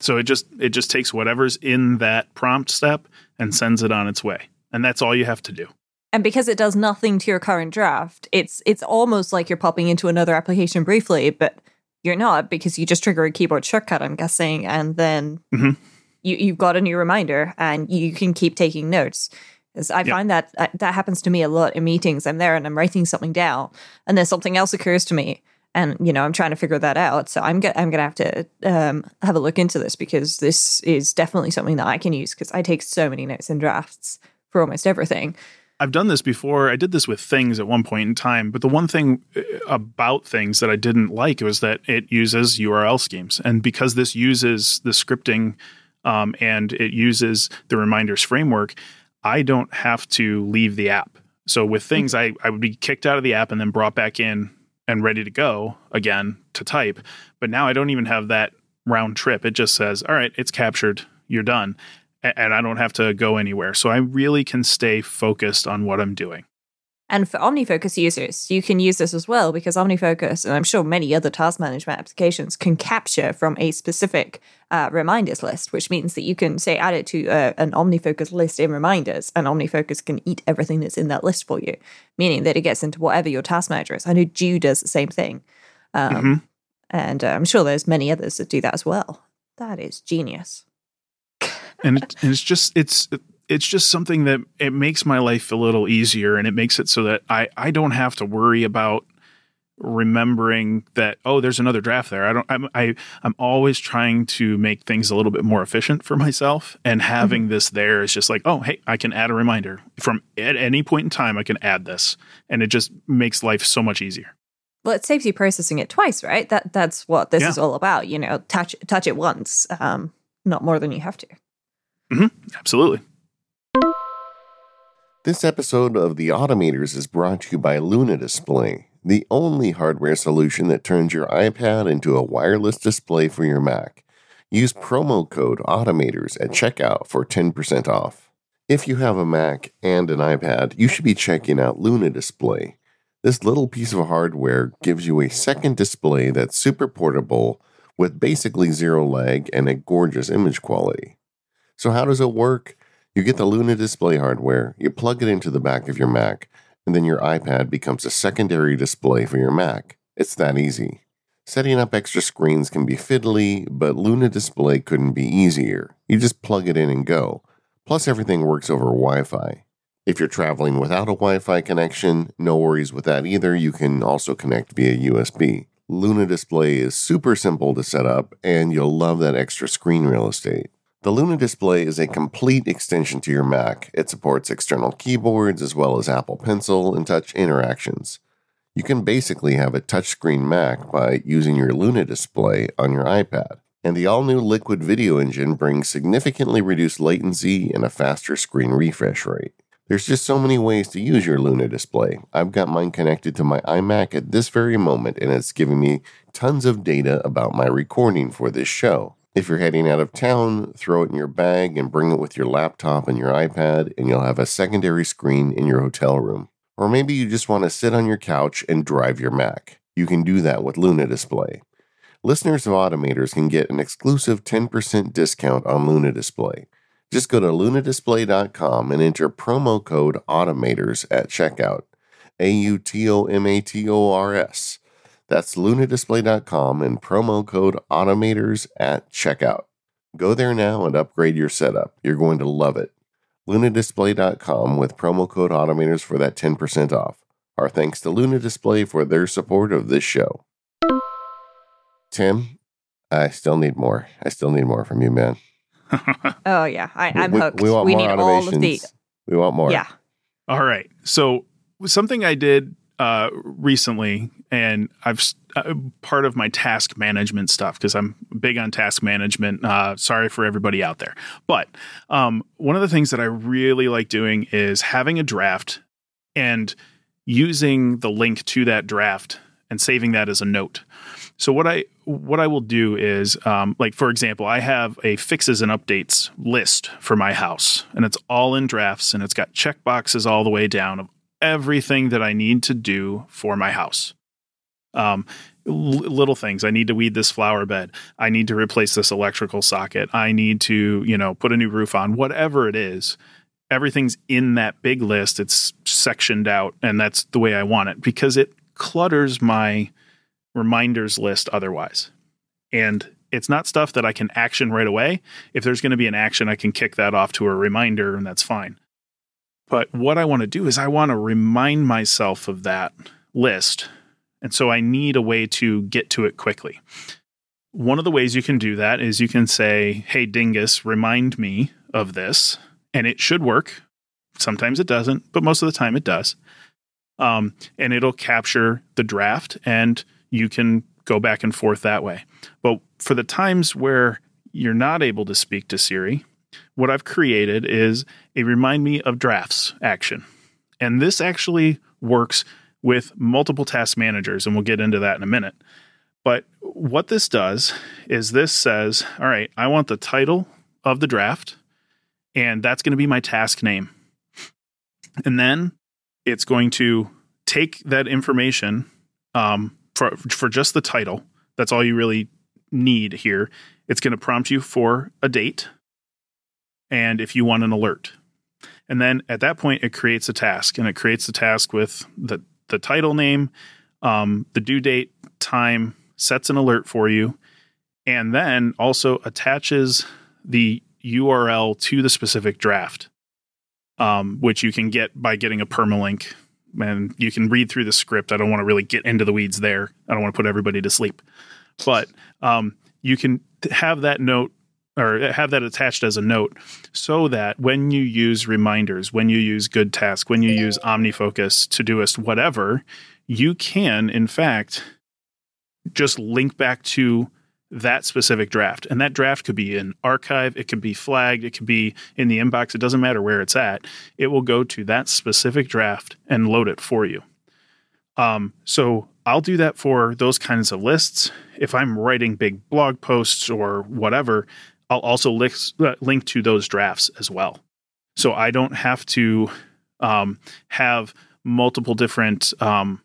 So it just it just takes whatever's in that prompt step and sends it on its way. And that's all you have to do. And because it does nothing to your current draft, it's it's almost like you're popping into another application briefly, but you're not because you just trigger a keyboard shortcut, I'm guessing, and then mm-hmm. you, you've got a new reminder and you can keep taking notes. Because I yep. find that uh, that happens to me a lot in meetings. I'm there and I'm writing something down and then something else occurs to me. And, you know, I'm trying to figure that out. So I'm go- I'm going to have to um, have a look into this because this is definitely something that I can use because I take so many notes in drafts for almost everything. I've done this before. I did this with Things at one point in time. But the one thing about Things that I didn't like was that it uses U R L schemes. And because this uses the scripting um, and it uses the Reminders framework, I don't have to leave the app. So with Things, I, I would be kicked out of the app and then brought back in and ready to go again to type. But now I don't even have that round trip. It just says, all right, it's captured. You're done. And I don't have to go anywhere. So I really can stay focused on what I'm doing. And for OmniFocus users, you can use this as well, because OmniFocus, and I'm sure many other task management applications, can capture from a specific uh, reminders list, which means that you can, say, add it to uh, an OmniFocus list in Reminders, and OmniFocus can eat everything that's in that list for you, meaning that it gets into whatever your task manager is. I know Jew does the same thing. Um, mm-hmm. And uh, I'm sure there's many others that do that as well. That is genius. And, it, and it's just it's it's just something that it makes my life a little easier, and it makes it so that I, I don't have to worry about remembering that, oh, there's another draft there. I don't I'm I I'm always trying to make things a little bit more efficient for myself, and having mm-hmm. this there is just like, oh, hey, I can add a reminder from at any point in time. I can add this, and it just makes life so much easier. Well, it saves you processing it twice, right? That that's what this yeah. is all about. You know, touch touch it once, um, not more than you have to. Mm-hmm. Absolutely. This episode of The Automators is brought to you by Luna Display, the only hardware solution that turns your iPad into a wireless display for your Mac. Use promo code AUTOMATORS at checkout for ten percent off. If you have a Mac and an iPad, you should be checking out Luna Display. This little piece of hardware gives you a second display that's super portable with basically zero lag and a gorgeous image quality. So how does it work? You get the Luna Display hardware, you plug it into the back of your Mac, and then your iPad becomes a secondary display for your Mac. It's that easy. Setting up extra screens can be fiddly, but Luna Display couldn't be easier. You just plug it in and go. Plus, everything works over Wi-Fi. If you're traveling without a Wi-Fi connection, no worries with that either. You can also connect via U S B. Luna Display is super simple to set up, and you'll love that extra screen real estate. The Luna Display is a complete extension to your Mac. It supports external keyboards as well as Apple Pencil and touch interactions. You can basically have a touchscreen Mac by using your Luna Display on your iPad. And the all-new Liquid Video Engine brings significantly reduced latency and a faster screen refresh rate. There's just so many ways to use your Luna Display. I've got mine connected to my iMac at this very moment, and it's giving me tons of data about my recording for this show. If you're heading out of town, throw it in your bag and bring it with your laptop and your iPad, and you'll have a secondary screen in your hotel room. Or maybe you just want to sit on your couch and drive your Mac. You can do that with Luna Display. Listeners of Automators can get an exclusive ten percent discount on Luna Display. Just go to luna display dot com and enter promo code AUTOMATORS at checkout. A U T O M A T O R S. That's luna display dot com and promo code AUTOMATORS at checkout. Go there now and upgrade your setup. You're going to love it. luna display dot com with promo code AUTOMATORS for that ten percent off. Our thanks to Luna Display for their support of this show. Tim, I still need more. I still need more from you, man. Oh, yeah. I, I'm we, hooked. We, want we more need all of the... We want more. Yeah. All right. So something I did Uh, recently, and I've uh, part of my task management stuff, because I'm big on task management. Uh, sorry for everybody out there. But um, one of the things that I really like doing is having a draft and using the link to that draft and saving that as a note. So what I what I will do is, um, like, for example, I have a fixes and updates list for my house, and it's all in drafts, and it's got checkboxes all the way down of everything that I need to do for my house. Um, l- little things. I need to weed this flower bed. I need to replace this electrical socket. I need to, you know, put a new roof on, whatever it is. Everything's in that big list. It's sectioned out, and that's the way I want it, because it clutters my reminders list otherwise. And it's not stuff that I can action right away. If there's going to be an action, I can kick that off to a reminder, and that's fine. But what I want to do is I want to remind myself of that list. And so I need a way to get to it quickly. One of the ways you can do that is you can say, hey, Dingus, remind me of this. And it should work. Sometimes it doesn't, but most of the time it does. Um, and it'll capture the draft, and you can go back and forth that way. But for the times where you're not able to speak to Siri, what I've created is a remind me of drafts action. And this actually works with multiple task managers, and we'll get into that in a minute. But what this does is this says, all right, I want the title of the draft, and that's going to be my task name. And then it's going to take that information um, for, for just the title. That's all you really need here. It's going to prompt you for a date and if you want an alert. And then at that point, it creates a task, and it creates the task with the, the title name, um, the due date, time, sets an alert for you, and then also attaches the U R L to the specific draft, um, which you can get by getting a permalink. And you can read through the script. I don't want to really get into the weeds there. I don't want to put everybody to sleep. But um, you can have that note, or have that attached as a note, so that when you use Reminders, when you use Good Task, when you use OmniFocus, Todoist, whatever, you can, in fact, just link back to that specific draft. And that draft could be in archive. It could be flagged. It could be in the inbox. It doesn't matter where it's at. It will go to that specific draft and load it for you. Um, so I'll do that for those kinds of lists. If I'm writing big blog posts or whatever, I'll also link, link to those drafts as well. So I don't have to um, have multiple different um,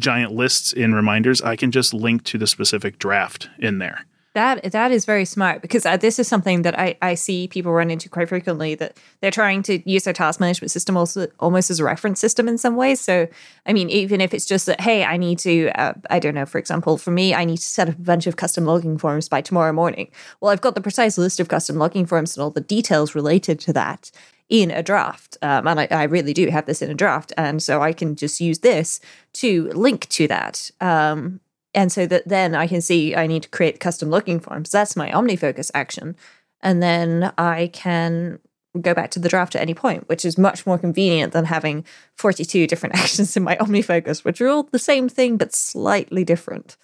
giant lists in Reminders. I can just link to the specific draft in there. That that is very smart, because uh, this is something that I, I see people run into quite frequently, that they're trying to use their task management system also almost as a reference system in some ways. So, I mean, even if it's just that, hey, I need to, uh, I don't know, for example, for me, I need to set up a bunch of custom logging forms by tomorrow morning. Well, I've got the precise list of custom logging forms and all the details related to that in a draft. Um, and I, I really do have this in a draft. And so I can just use this to link to that. Um And so that then I can see I need to create custom looking forms. That's my OmniFocus action. And then I can go back to the draft at any point, which is much more convenient than having forty-two different actions in my OmniFocus, which are all the same thing, but slightly different.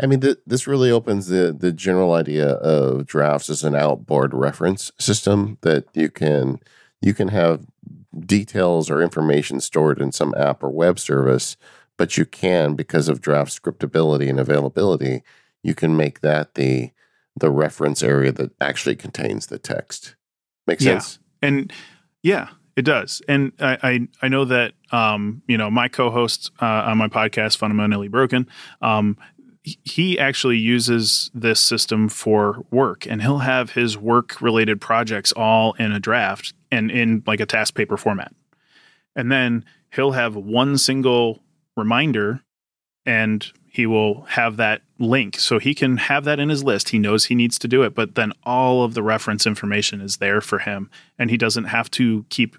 I mean, th- this really opens the, the general idea of drafts as an outboard reference system, that you can you can have details or information stored in some app or web service. But you can, because of draft scriptability and availability, you can make that the the reference area that actually contains the text. Makes yeah. sense? And yeah, it does. And I I, I know that um, you know, my co-host uh, on my podcast, Fundamentally Broken, um, he actually uses this system for work, and he'll have his work-related projects all in a draft and in like a task paper format, and then he'll have one single reminder, and he will have that link. So he can have that in his list. He knows he needs to do it, but then all of the reference information is there for him, and he doesn't have to keep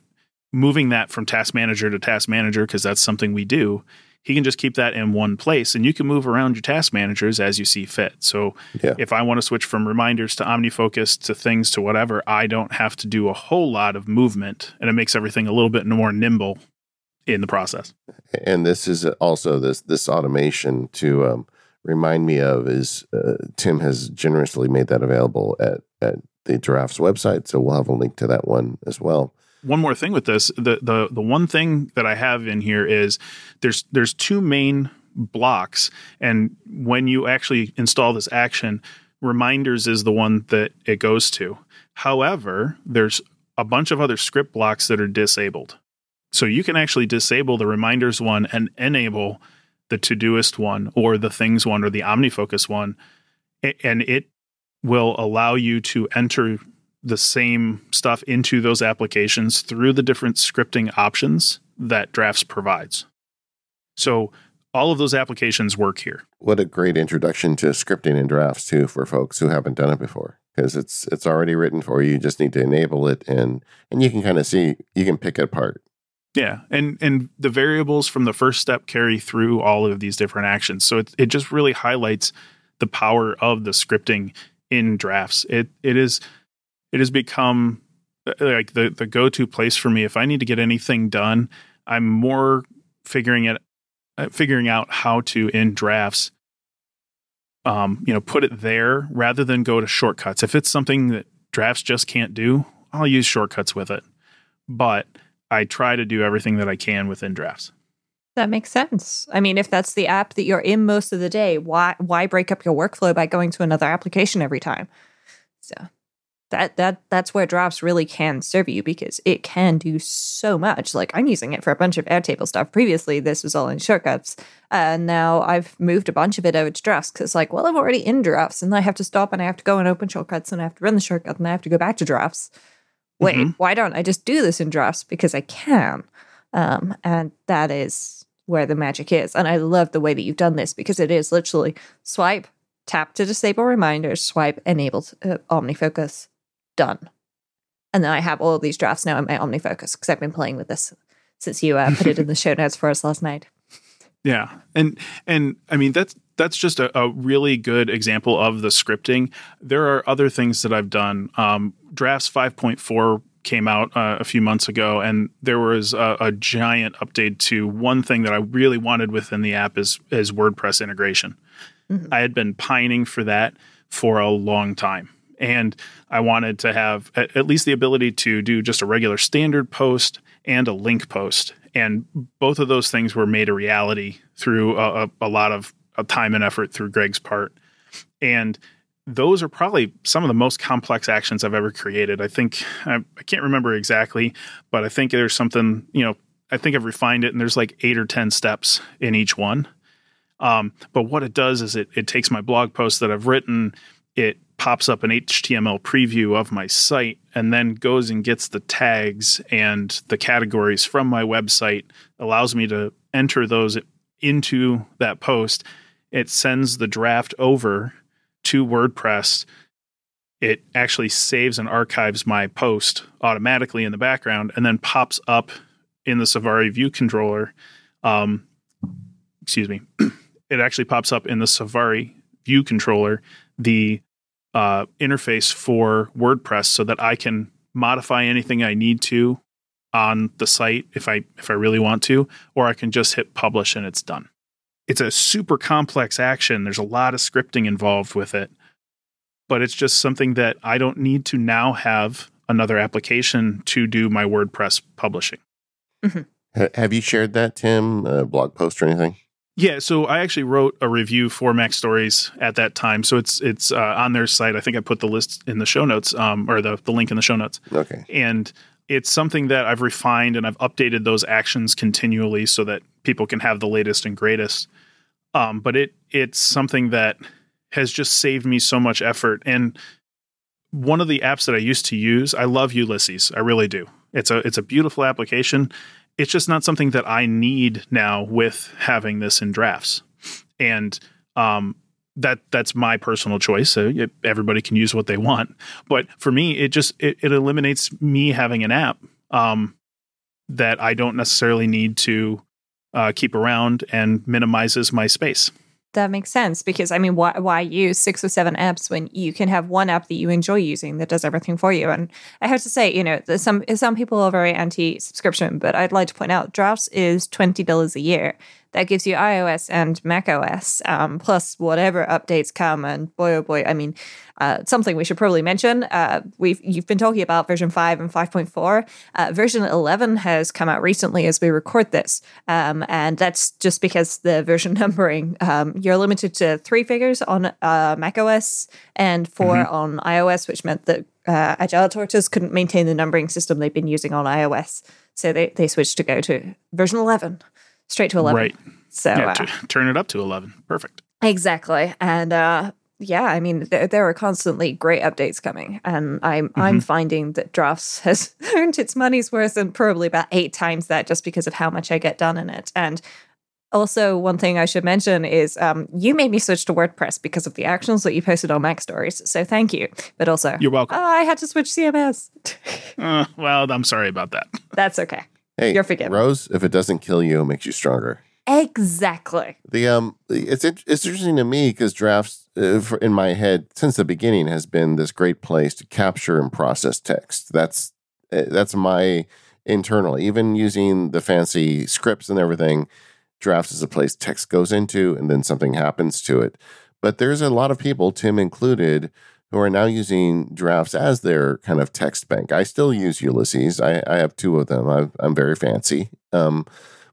moving that from task manager to task manager, because that's something we do. He can just keep that in one place, and you can move around your task managers as you see fit. So yeah. if I want to switch from Reminders to OmniFocus to Things to whatever, I don't have to do a whole lot of movement, and it makes everything a little bit more nimble in the process. And this is also this this automation to um, remind me of is uh, Tim has generously made that available at, at the Drafts website. So we'll have a link to that one as well. One more thing with this, the the the one thing that I have in here is there's there's two main blocks. And when you actually install this action, Reminders is the one that it goes to. However, there's a bunch of other script blocks that are disabled. So you can actually disable the Reminders one and enable the Todoist one or the Things one or the OmniFocus one, and it will allow you to enter the same stuff into those applications through the different scripting options that Drafts provides. So all of those applications work here. What a great introduction to scripting in Drafts, too, for folks who haven't done it before. Because it's it's already written for you. You just need to enable it, and, and you can kind of see, you can pick it apart. Yeah, and and the variables from the first step carry through all of these different actions. So it it just really highlights the power of the scripting in Drafts. It it is it has become like the, the go-to place for me. If I need to get anything done, I'm more figuring it, figuring out how to in Drafts, um, you know, put it there rather than go to shortcuts. If it's something that Drafts just can't do, I'll use shortcuts with it. But I try to do everything that I can within Drafts. That makes sense. I mean, if that's the app that you're in most of the day, why why break up your workflow by going to another application every time? So that that that's where Drafts really can serve you, because it can do so much. Like, I'm using it for a bunch of Airtable stuff. Previously, this was all in shortcuts. And now I've moved a bunch of it over to Drafts, because it's like, well, I'm already in Drafts, and I have to stop, and I have to go and open shortcuts, and I have to run the shortcut, and I have to go back to Drafts. Wait, mm-hmm. why don't I just do this in Drafts? Because I can. Um, and that is where the magic is. And I love the way that you've done this, because it is literally swipe, tap to disable reminders, swipe, enable uh, OmniFocus, done. And then I have all of these drafts now in my OmniFocus, because I've been playing with this since you uh, put it in the show notes for us last night. Yeah. And, and I mean, that's, that's just a, a really good example of the scripting. There are other things that I've done. Um, Drafts five point four came out uh, a few months ago, and there was a, a giant update to one thing that I really wanted within the app is, is WordPress integration. Mm-hmm. I had been pining for that for a long time, and I wanted to have at, at least the ability to do just a regular standard post and a link post. And both of those things were made a reality through a, a, a lot of a time and effort through Greg's part. And those are probably some of the most complex actions I've ever created. I think, I, I can't remember exactly, but I think there's something, you know, I think I've refined it, and there's like eight or ten steps in each one. Um, but what it does is it, it takes my blog post that I've written, it pops up an H T M L preview of my site, and then goes and gets the tags and the categories from my website, allows me to enter those into that post. It sends the draft over to WordPress. It actually saves and archives my post automatically in the background, and then pops up in the Safari view controller. Um, excuse me. It actually pops up in the Safari view controller, the uh, interface for WordPress, so that I can modify anything I need to on the site if I, if I really want to, or I can just hit publish and it's done. It's a super complex action. There's a lot of scripting involved with it, but it's just something that I don't need to now have another application to do my WordPress publishing. Mm-hmm. Have you shared that, Tim, a blog post or anything? Yeah. So I actually wrote a review for Mac Stories at that time. So it's, it's uh, on their site. I think I put the list in the show notes, um, or the, the link in the show notes. Okay. And it's something that I've refined, and I've updated those actions continually so that people can have the latest and greatest. Um, but it it's something that has just saved me so much effort. And one of the apps that I used to use, I love Ulysses. I really do. It's a it's a beautiful application. It's just not something that I need now with having this in Drafts. And um, that that's my personal choice. So it, everybody can use what they want. But for me, it just it, it eliminates me having an app um, that I don't necessarily need to Uh, keep around, and minimizes my space. That makes sense, because I mean, why, why use six or seven apps when you can have one app that you enjoy using that does everything for you? And I have to say, you know, some some people are very anti-subscription, but I'd like to point out Drafts is twenty dollars a year. That gives you iOS and macOS, um, plus whatever updates come. And boy, oh boy, I mean, uh, something we should probably mention. Uh, we've You've been talking about version five and five point four. Uh, version eleven has come out recently as we record this. Um, and that's just because the version numbering, um, you're limited to three figures on uh, macOS and four mm-hmm. on iOS, which meant that uh, Agile Tortoise couldn't maintain the numbering system they've been using on iOS. So they, they switched to go to version eleven. Straight to eleven. Right. So yeah, uh, t- turn it up to eleven. Perfect. Exactly. And uh, yeah, I mean, th- there are constantly great updates coming. And I'm mm-hmm. I'm finding that Drafts has earned its money's worth, and probably about eight times that, just because of how much I get done in it. And also, one thing I should mention is um, you made me switch to WordPress because of the actions that you posted on Mac Stories. So thank you. But also, you're welcome. Oh, I had to switch C M S. uh, well, I'm sorry about that. That's okay. Hey, you're forgiven. Rose, if it doesn't kill you, it makes you stronger. Exactly. The um, it's it's interesting to me because Drafts, uh, for, in my head, since the beginning, has been this great place to capture and process text. That's that's my internal. Even using the fancy scripts and everything, Drafts is a place text goes into and then something happens to it. But there's a lot of people, Tim included, who are now using Drafts as their kind of text bank. I still use Ulysses. I, I have two of them. I've, I'm very fancy. Um,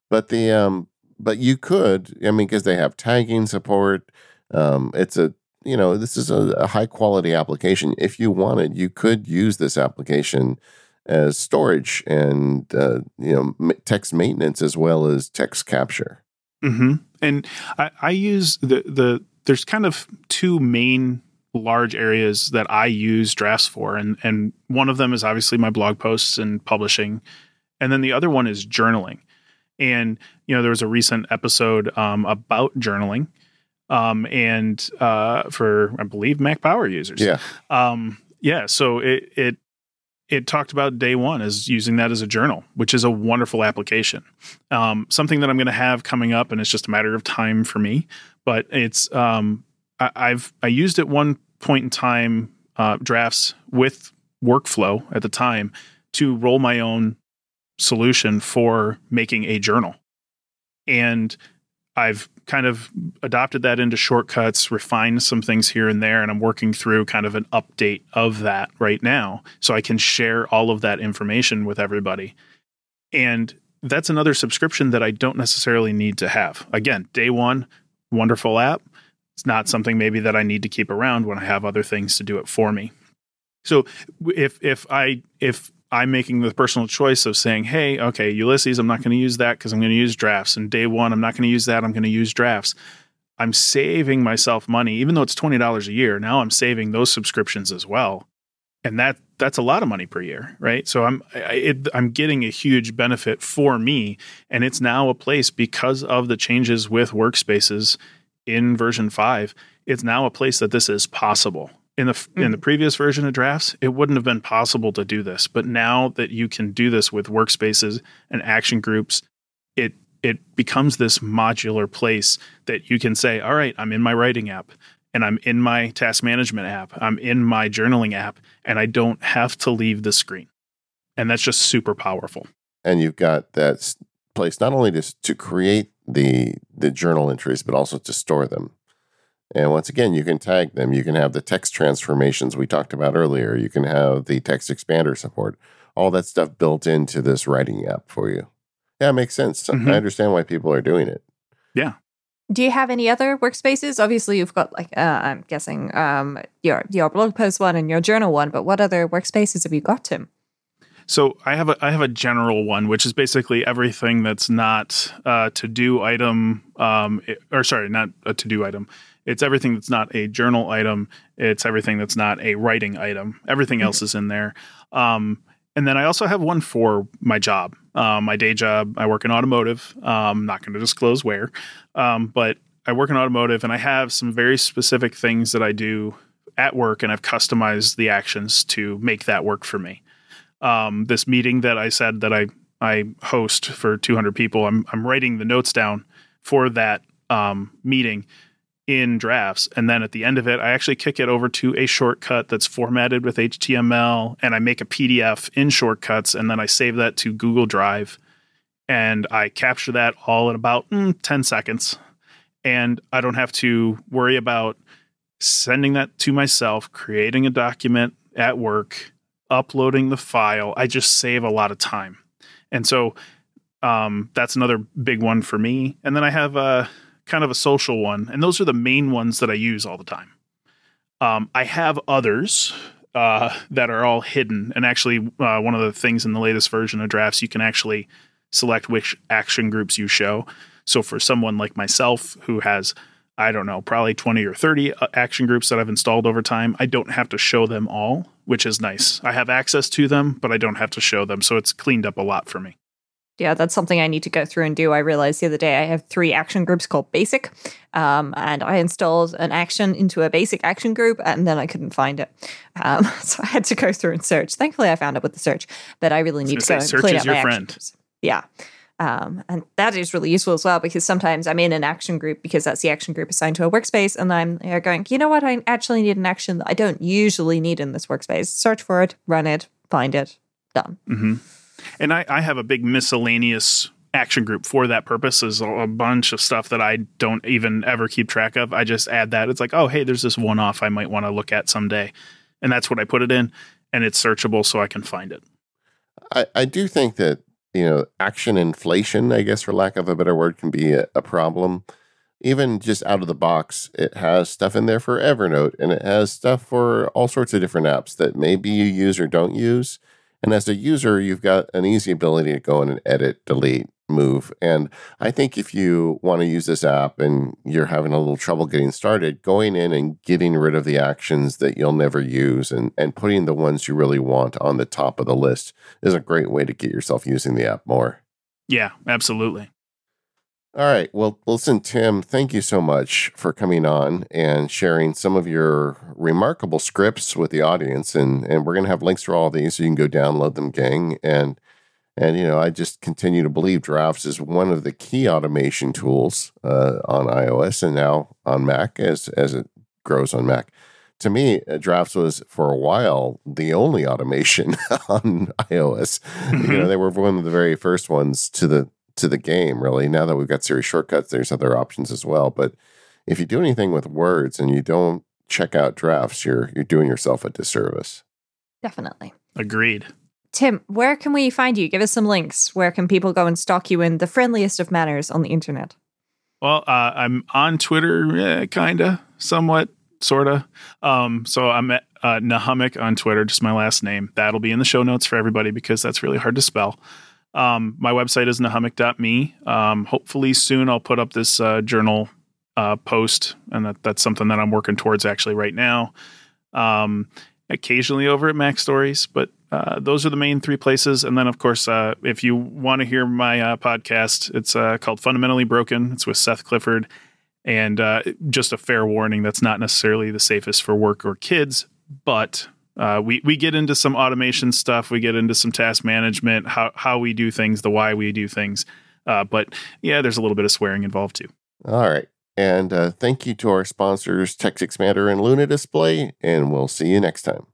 but the um, but you could, I mean, because they have tagging support. Um, it's a, you know, this is a, a high quality application. If you wanted, you could use this application as storage and, uh, you know, text maintenance as well as text capture. Mm-hmm. And I, I use the, the, there's kind of two main large areas that I use Drafts for. And, and one of them is obviously my blog posts and publishing. And then the other one is journaling. And, you know, there was a recent episode um, about journaling um, and uh, for, I believe, Mac Power users. Yeah. Um, yeah. So it, it, It talked about Day One as using that as a journal, which is a wonderful application. Um, something that I'm going to have coming up, and it's just a matter of time for me. But it's um, I, I've I used at one point in time uh, Drafts with Workflow at the time to roll my own solution for making a journal, and I've kind of adopted that into Shortcuts, refined some things here and there, and I'm working through kind of an update of that right now so I can share all of that information with everybody. And that's another subscription that I don't necessarily need to have. Again, Day One, wonderful app. It's not something maybe that I need to keep around when I have other things to do it for me. So if if I if I'm making the personal choice of saying, hey, okay, Ulysses, I'm not going to use that because I'm going to use Drafts. And Day One, I'm not going to use that. I'm going to use Drafts. I'm saving myself money, even though it's twenty dollars a year. Now I'm saving those subscriptions as well. And that that's a lot of money per year, right? So I'm I, it, I'm getting a huge benefit for me. And it's now a place, because of the changes with workspaces in version five, it's now a place that this is possible. In the in the previous version of Drafts, it wouldn't have been possible to do this. But now that you can do this with workspaces and action groups, it it becomes this modular place that you can say, all right, I'm in my writing app, and I'm in my task management app, I'm in my journaling app, and I don't have to leave the screen. And that's just super powerful. And you've got that place not only just to create the the journal entries, but also to store them. And once again, you can tag them. You can have the text transformations we talked about earlier. You can have the text expander support. All that stuff built into this writing app for you. Yeah, it makes sense. Mm-hmm. I understand why people are doing it. Yeah. Do you have any other workspaces? Obviously, you've got, like, uh, I'm guessing um, your your blog post one and your journal one, but what other workspaces have you got, Tim? So I have a I have a general one, which is basically everything that's not a to-do item, um, it, or sorry, not a to-do item. It's everything that's not a journal item. It's everything that's not a writing item. Everything else is in there. Um, and then I also have one for my job, um, my day job. I work in automotive. Um, not going to disclose where, um, but I work in automotive, and I have some very specific things that I do at work, and I've customized the actions to make that work for me. Um, this meeting that I said that I I host for two hundred people, I'm I'm writing the notes down for that um, meeting in Drafts, and then at the end of it, I actually kick it over to a shortcut that's formatted with H T M L, and I make a P D F in Shortcuts, and then I save that to Google Drive, and I capture that all in about mm, ten seconds, and I don't have to worry about sending that to myself, creating a document at work, uploading the file. I just save a lot of time, and so um, that's another big one for me. And then I have a uh, kind of a social one, and those are the main ones that I use all the time. Um, I have others uh, that are all hidden, and actually, uh, one of the things in the latest version of Drafts, you can actually select which action groups you show. So for someone like myself who has, I don't know, probably twenty or thirty action groups that I've installed over time, I don't have to show them all, which is nice. I have access to them, but I don't have to show them, so it's cleaned up a lot for me. Yeah, that's something I need to go through and do. I realized the other day I have three action groups called Basic, um, and I installed an action into a Basic action group, and then I couldn't find it. Um, so I had to go through and search. Thankfully, I found it with the search, but I really need to go and clean up my action groups. Yeah. Um, and that is really useful as well, because sometimes I'm in an action group because that's the action group assigned to a workspace, and I'm going, you know what, I actually need an action that I don't usually need in this workspace. Search for it, run it, find it, done. Mm-hmm. And I, I have a big miscellaneous action group for that purpose. Is a bunch of stuff that I don't even ever keep track of. I just add that. It's like, oh, hey, there's this one-off I might want to look at someday. And that's what I put it in. And it's searchable so I can find it. I, I do think that, you know, action inflation, I guess, for lack of a better word, can be a, a problem. Even just out of the box, it has stuff in there for Evernote, and it has stuff for all sorts of different apps that maybe you use or don't use. And as a user, you've got an easy ability to go in and edit, delete, move. And I think if you want to use this app and you're having a little trouble getting started, going in and getting rid of the actions that you'll never use and, and putting the ones you really want on the top of the list is a great way to get yourself using the app more. Yeah, absolutely. All right. Well, listen, Tim, thank you so much for coming on and sharing some of your remarkable scripts with the audience. And, and we're going to have links for all these, so you can go download them, gang. And, and you know, I just continue to believe Drafts is one of the key automation tools uh, on iOS and now on Mac as, as it grows on Mac. To me, Drafts was, for a while, the only automation on iOS. Mm-hmm. You know, they were one of the very first ones to the to the game, really. Now that we've got Siri Shortcuts, there's other options as well. But if you do anything with words and you don't check out Drafts, you're you're doing yourself a disservice. Definitely. Agreed. Tim, where can we find you? Give us some links. Where can people go and stalk you in the friendliest of manners on the internet? Well, uh, I'm on Twitter, eh, kind of, somewhat, sort of. Um, so I'm at uh, Nahumck on Twitter, just my last name. That'll be in the show notes for everybody because that's really hard to spell. Um, my website is nahumck dot me. Um, hopefully soon I'll put up this uh, journal uh, post, and that, that's something that I'm working towards actually right now. Um, occasionally over at Mac Stories, but uh, those are the main three places. And then, of course, uh, if you want to hear my uh, podcast, it's uh, called Fundamentally Broken. It's with Seth Clifford. And uh, just a fair warning, that's not necessarily the safest for work or kids, but... Uh, we, we get into some automation stuff. We get into some task management, how, how we do things, the why we do things. Uh, but yeah, there's a little bit of swearing involved too. All right. And uh, thank you to our sponsors, TextExpander and Luna Display. And we'll see you next time.